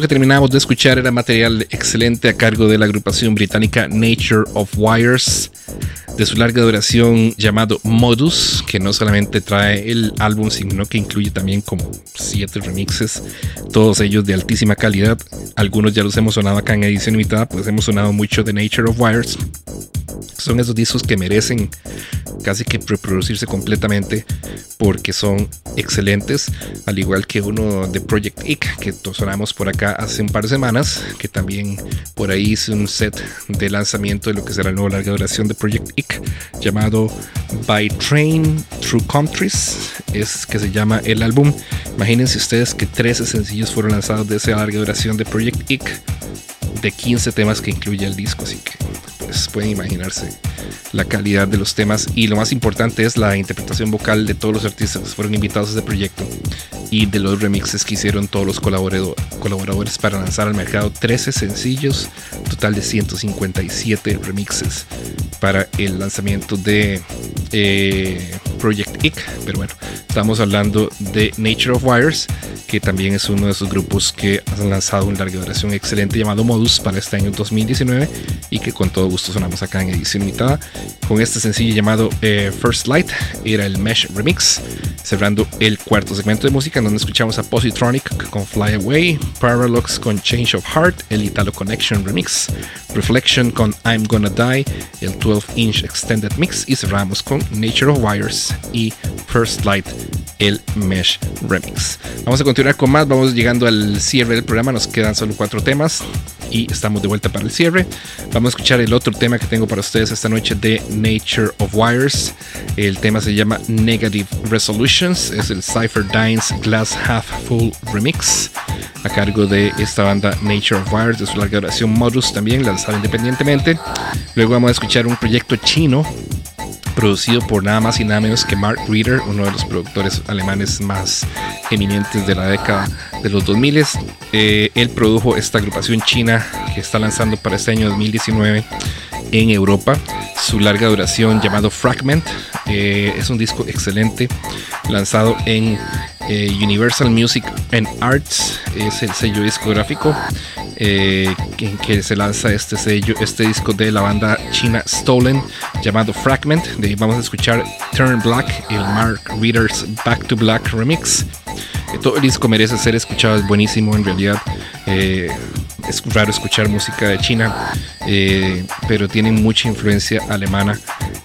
Lo que terminábamos de escuchar era material excelente a cargo de la agrupación británica Nature of Wires, de su larga duración llamado Modus, que no solamente trae el álbum, sino que incluye también como siete remixes, todos ellos de altísima calidad. Algunos ya los hemos sonado acá en Edición Limitada, pues hemos sonado mucho de Nature of Wires. Son esos discos que merecen casi que reproducirse completamente porque son excelentes, al igual que uno de Project Ick que sonamos por acá hace un par de semanas, que también por ahí hice un set de lanzamiento de lo que será el nuevo larga duración de Project Ick llamado By Train Through Countries, es que se llama el álbum. Imagínense ustedes que trece sencillos fueron lanzados de esa larga duración de Project Ick, de quince temas que incluye el disco, así que pues pueden imaginarse la calidad de los temas, y lo más importante es la interpretación vocal de todos los artistas que fueron invitados a este proyecto y de los remixes que hicieron todos los colaboradores para lanzar al mercado trece sencillos, total de ciento cincuenta y siete remixes para el lanzamiento de eh, Project Ick. Pero bueno, estamos hablando de Nature of Wires, que también es uno de esos grupos que han lanzado un larga duración excelente llamado Modus para este año dos mil diecinueve, y que con todo gusto sonamos acá en Edición Limitada con este sencillo llamado eh, First Light, era el Mesh Remix, cerrando el cuarto segmento de música, en donde escuchamos a Positronic con Fly Away, Parallax con Change of Heart, el Italo Connection Remix, Reflection con I'm Gonna Die, el doce inch Extended Mix, y cerramos con Nature of Wires y First Light, el Mesh Remix. Vamos a continuar con más, vamos llegando al cierre del programa, nos quedan solo cuatro temas y estamos de vuelta para el cierre. Vamos a escuchar el otro tema que tengo para ustedes esta noche de Nature of Wires. El tema se llama Negative Resolutions, es el Cyferdyne's Glass Half Full Remix a cargo de esta banda Nature of Wires, de su larga duración Modus, también lanzada independientemente. Luego vamos a escuchar un proyecto chino producido por nada más y nada menos que Mark Rieder, uno de los productores alemanes más eminentes de la década de los dos mil. Eh, él produjo esta agrupación china que está lanzando para este año dos mil diecinueve en Europa su larga duración llamado Fragment. Eh, es un disco excelente lanzado en eh, Universal Music and Arts, es el sello discográfico eh, en que se lanza este sello, este disco de la banda china Stolen llamado Fragment. De ahí vamos a escuchar Turn Black, el Mark Rieder's Back to Black Remix. Eh, todo el disco merece ser escuchado, es buenísimo en realidad. eh, Es raro escuchar música de China, eh, pero tienen mucha influencia alemana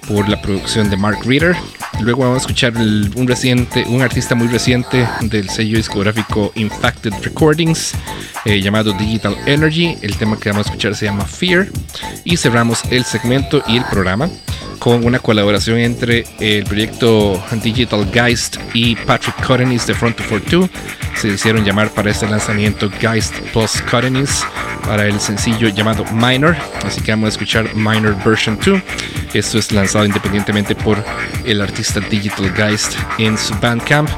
por la producción de Mark Rieder. Luego vamos a escuchar el, un, reciente, un artista muy reciente del sello discográfico Infacted Recordings, eh, llamado Digital Energy. El tema que vamos a escuchar se llama Fear. Y cerramos el segmento y el programa con una colaboración entre el proyecto Digital Geist y Patrick Codenys de Front doscientos cuarenta y dos. Se hicieron llamar para este lanzamiento Geist plus Codenys para el sencillo llamado Minor. Así que vamos a escuchar Minor Version dos. Esto es lanzado independientemente por el artista Digital Geist en su Bandcamp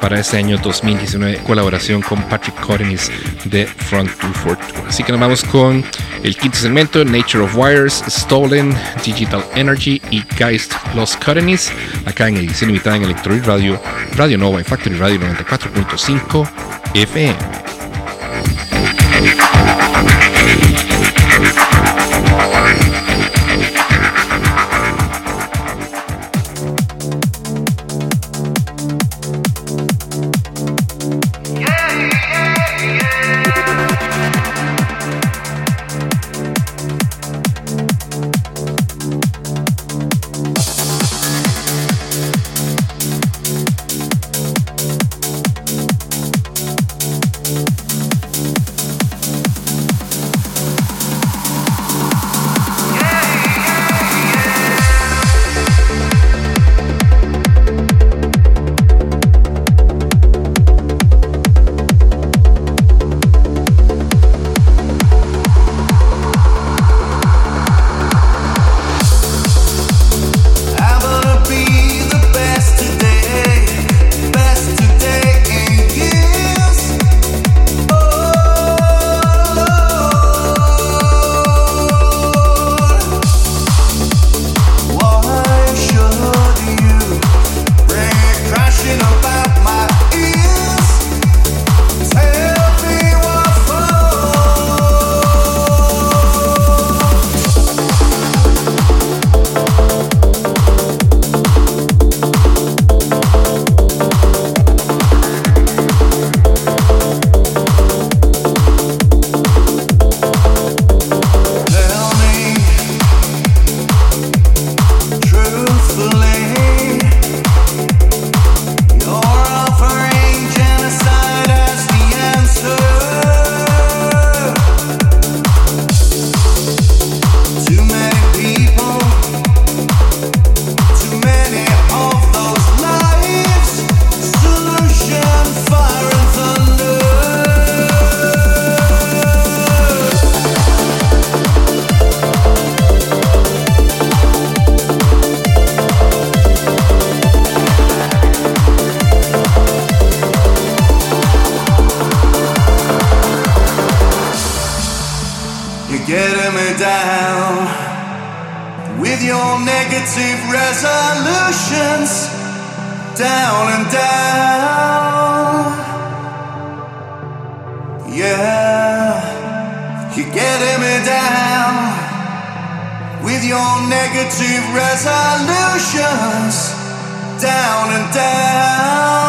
para este año dos mil diecinueve, colaboración con Patrick Codenys de Front doscientos cuarenta y dos. Así que nos vamos con el quinto segmento, Nature of Wires, Stolen, Digital Energy y Geist plus Codenys, acá en Edición Limitada en Electrobeat Radio, Radio Nova y Factory Radio noventa y cuatro punto cinco F M. all negative resolutions, down and down. Yeah, you're getting me down with your negative resolutions, down and down.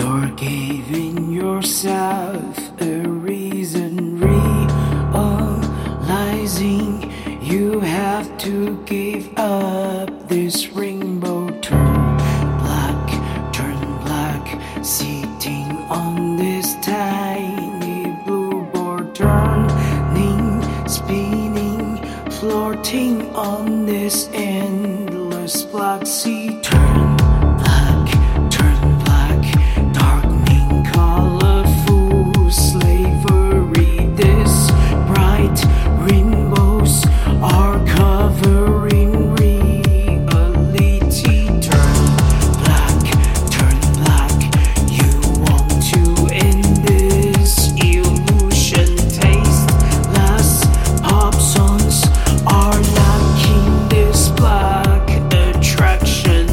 You're giving yourself a reason, realizing you have to give up this rainbow. Turn black, turn black, sitting on this tiny blue board, turning, spinning, floating on this endless black sea. Turn black, turn black, darkening colorful slavery. This bright rainbows are covering reality. Turn black, turn black, you want to end this illusion. Tasteless pop songs are lacking this black attraction.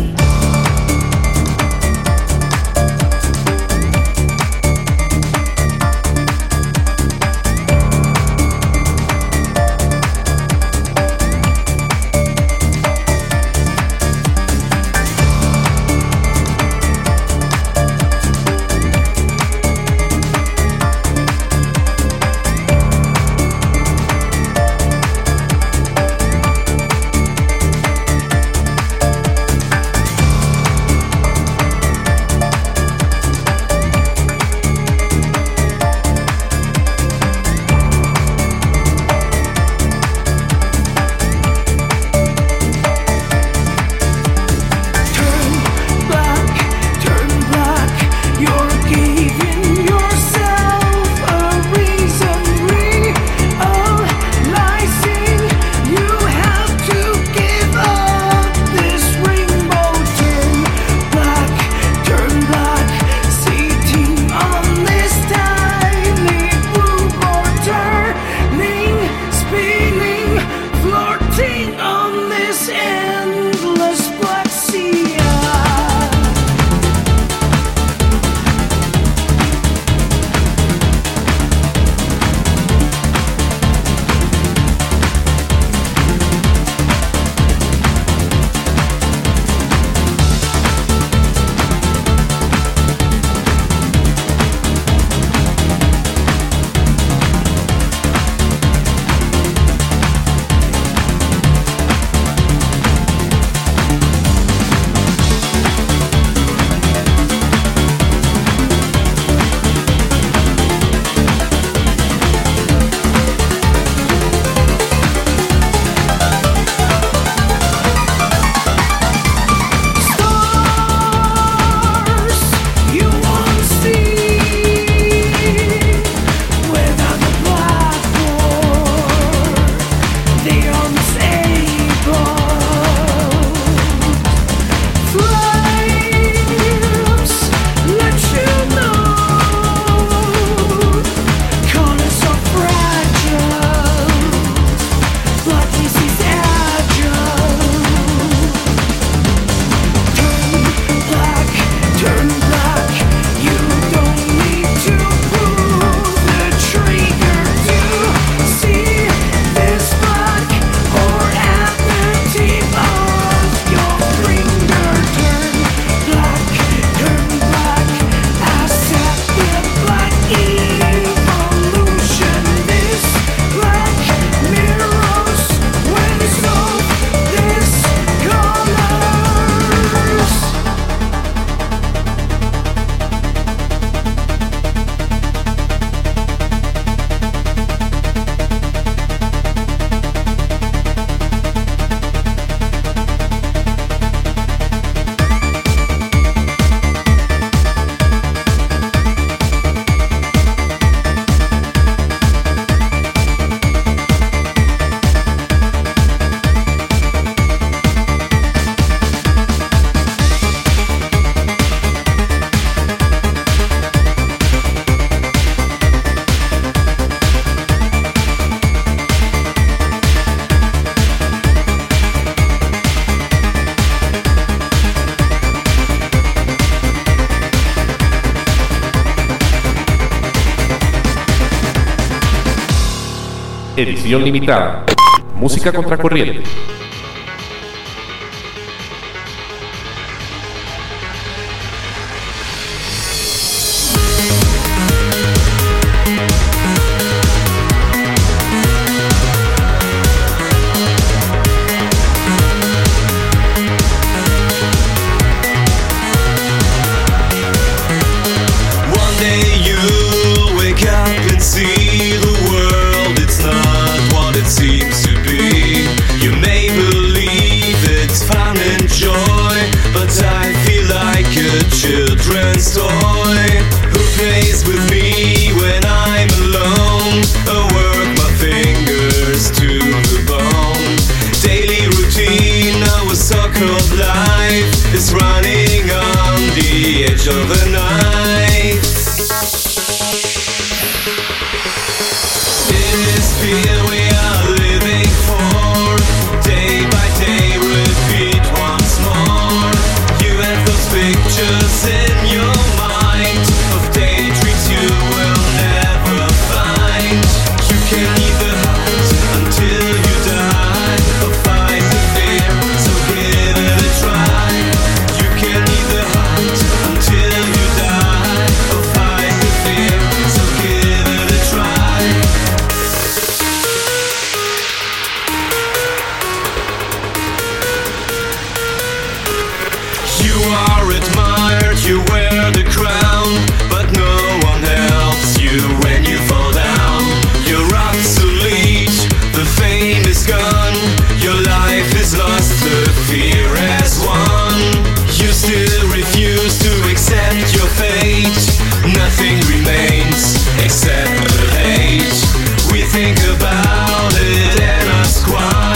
Edición limitada. Música contracorriente. life is running on the edge of the night. In this fear we are living for, day by day repeat once more. You have those pictures in your mind of daydreams you will never find. You can either hide until you die or fight the fear, so give it a try. You can either hide until you die or fight the fear, so give it a try. You are admired, you wear the crown, but no one helps you when you fall down. You're obsolete, the fame is gone, your life is lost, the fear has won. You still refuse to accept your fate, nothing remains except the hate. We think about it and ask why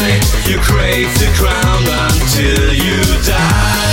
you crave the crown until you die.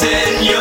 Till you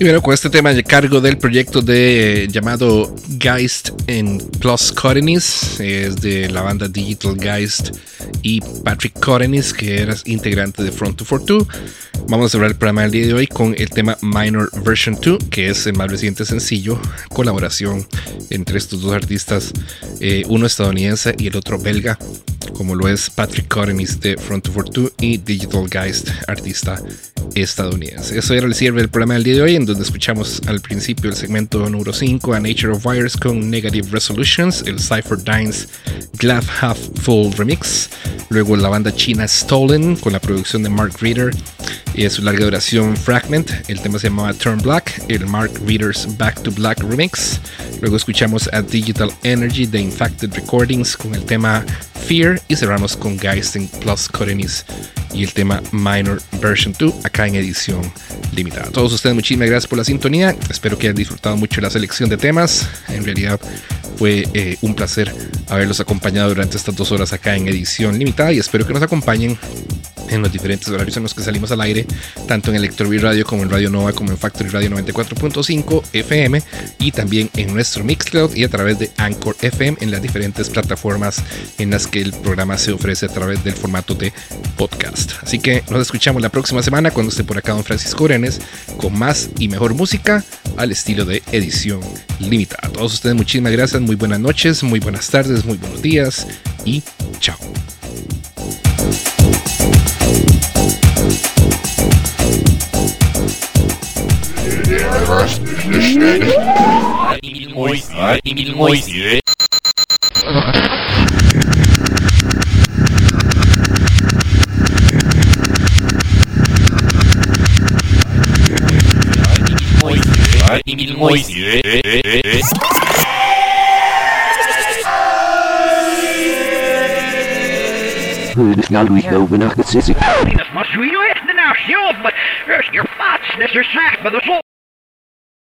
Y bueno, con este tema a cargo del proyecto de eh, llamado Geist en Plus Codenys, es de la banda Digital Geist y Patrick Codenys, que era integrante de Front dos cuarenta y dos. Vamos a cerrar el programa del día de hoy con el tema Minor Version dos, que es el más reciente sencillo, colaboración entre estos dos artistas, eh, uno estadounidense y el otro belga, como lo es Patrick Codenys de Front dos cuarenta y dos y Digital Geist, artista estadounidense. Eso era el cierre del programa del día de hoy, en donde escuchamos al principio el segmento número cinco a Nature of Wires con Negative Resolutions, el Cyferdyne's Glass Half Full Remix, luego la banda china Stolen con la producción de Mark Reeder y su larga duración Fragment, el tema se llamaba Turn Black, el Mark Reeder's Back to Black Remix, luego escuchamos a Digital Energy de Infacted Recordings con el tema Fear y cerramos con Geist en Plus Codenys y el tema Minor Version dos acá en edición limitada. A todos ustedes muchísimas gracias por la sintonía, espero que hayan disfrutado mucho la selección de temas, en realidad fue eh, un placer haberlos acompañado durante estas dos horas acá en edición limitada y espero que nos acompañen en los diferentes horarios en los que salimos al aire, tanto en Electrobeat Radio como en Radio Nova como en Factory Radio noventa y cuatro punto cinco F M y también en nuestro Mixcloud y a través de Anchor F M en las diferentes plataformas en las que el programa se ofrece a través del formato de podcast. Así que nos escuchamos la próxima semana cuando esté por acá don Francisco Orenes con más y mejor música al estilo de edición limitada. A todos ustedes muchísimas gracias, muy buenas noches, muy buenas tardes, muy buenos días y chao. Huguenot. That's much we do it now, but your thoughts, this is sack, but the soul.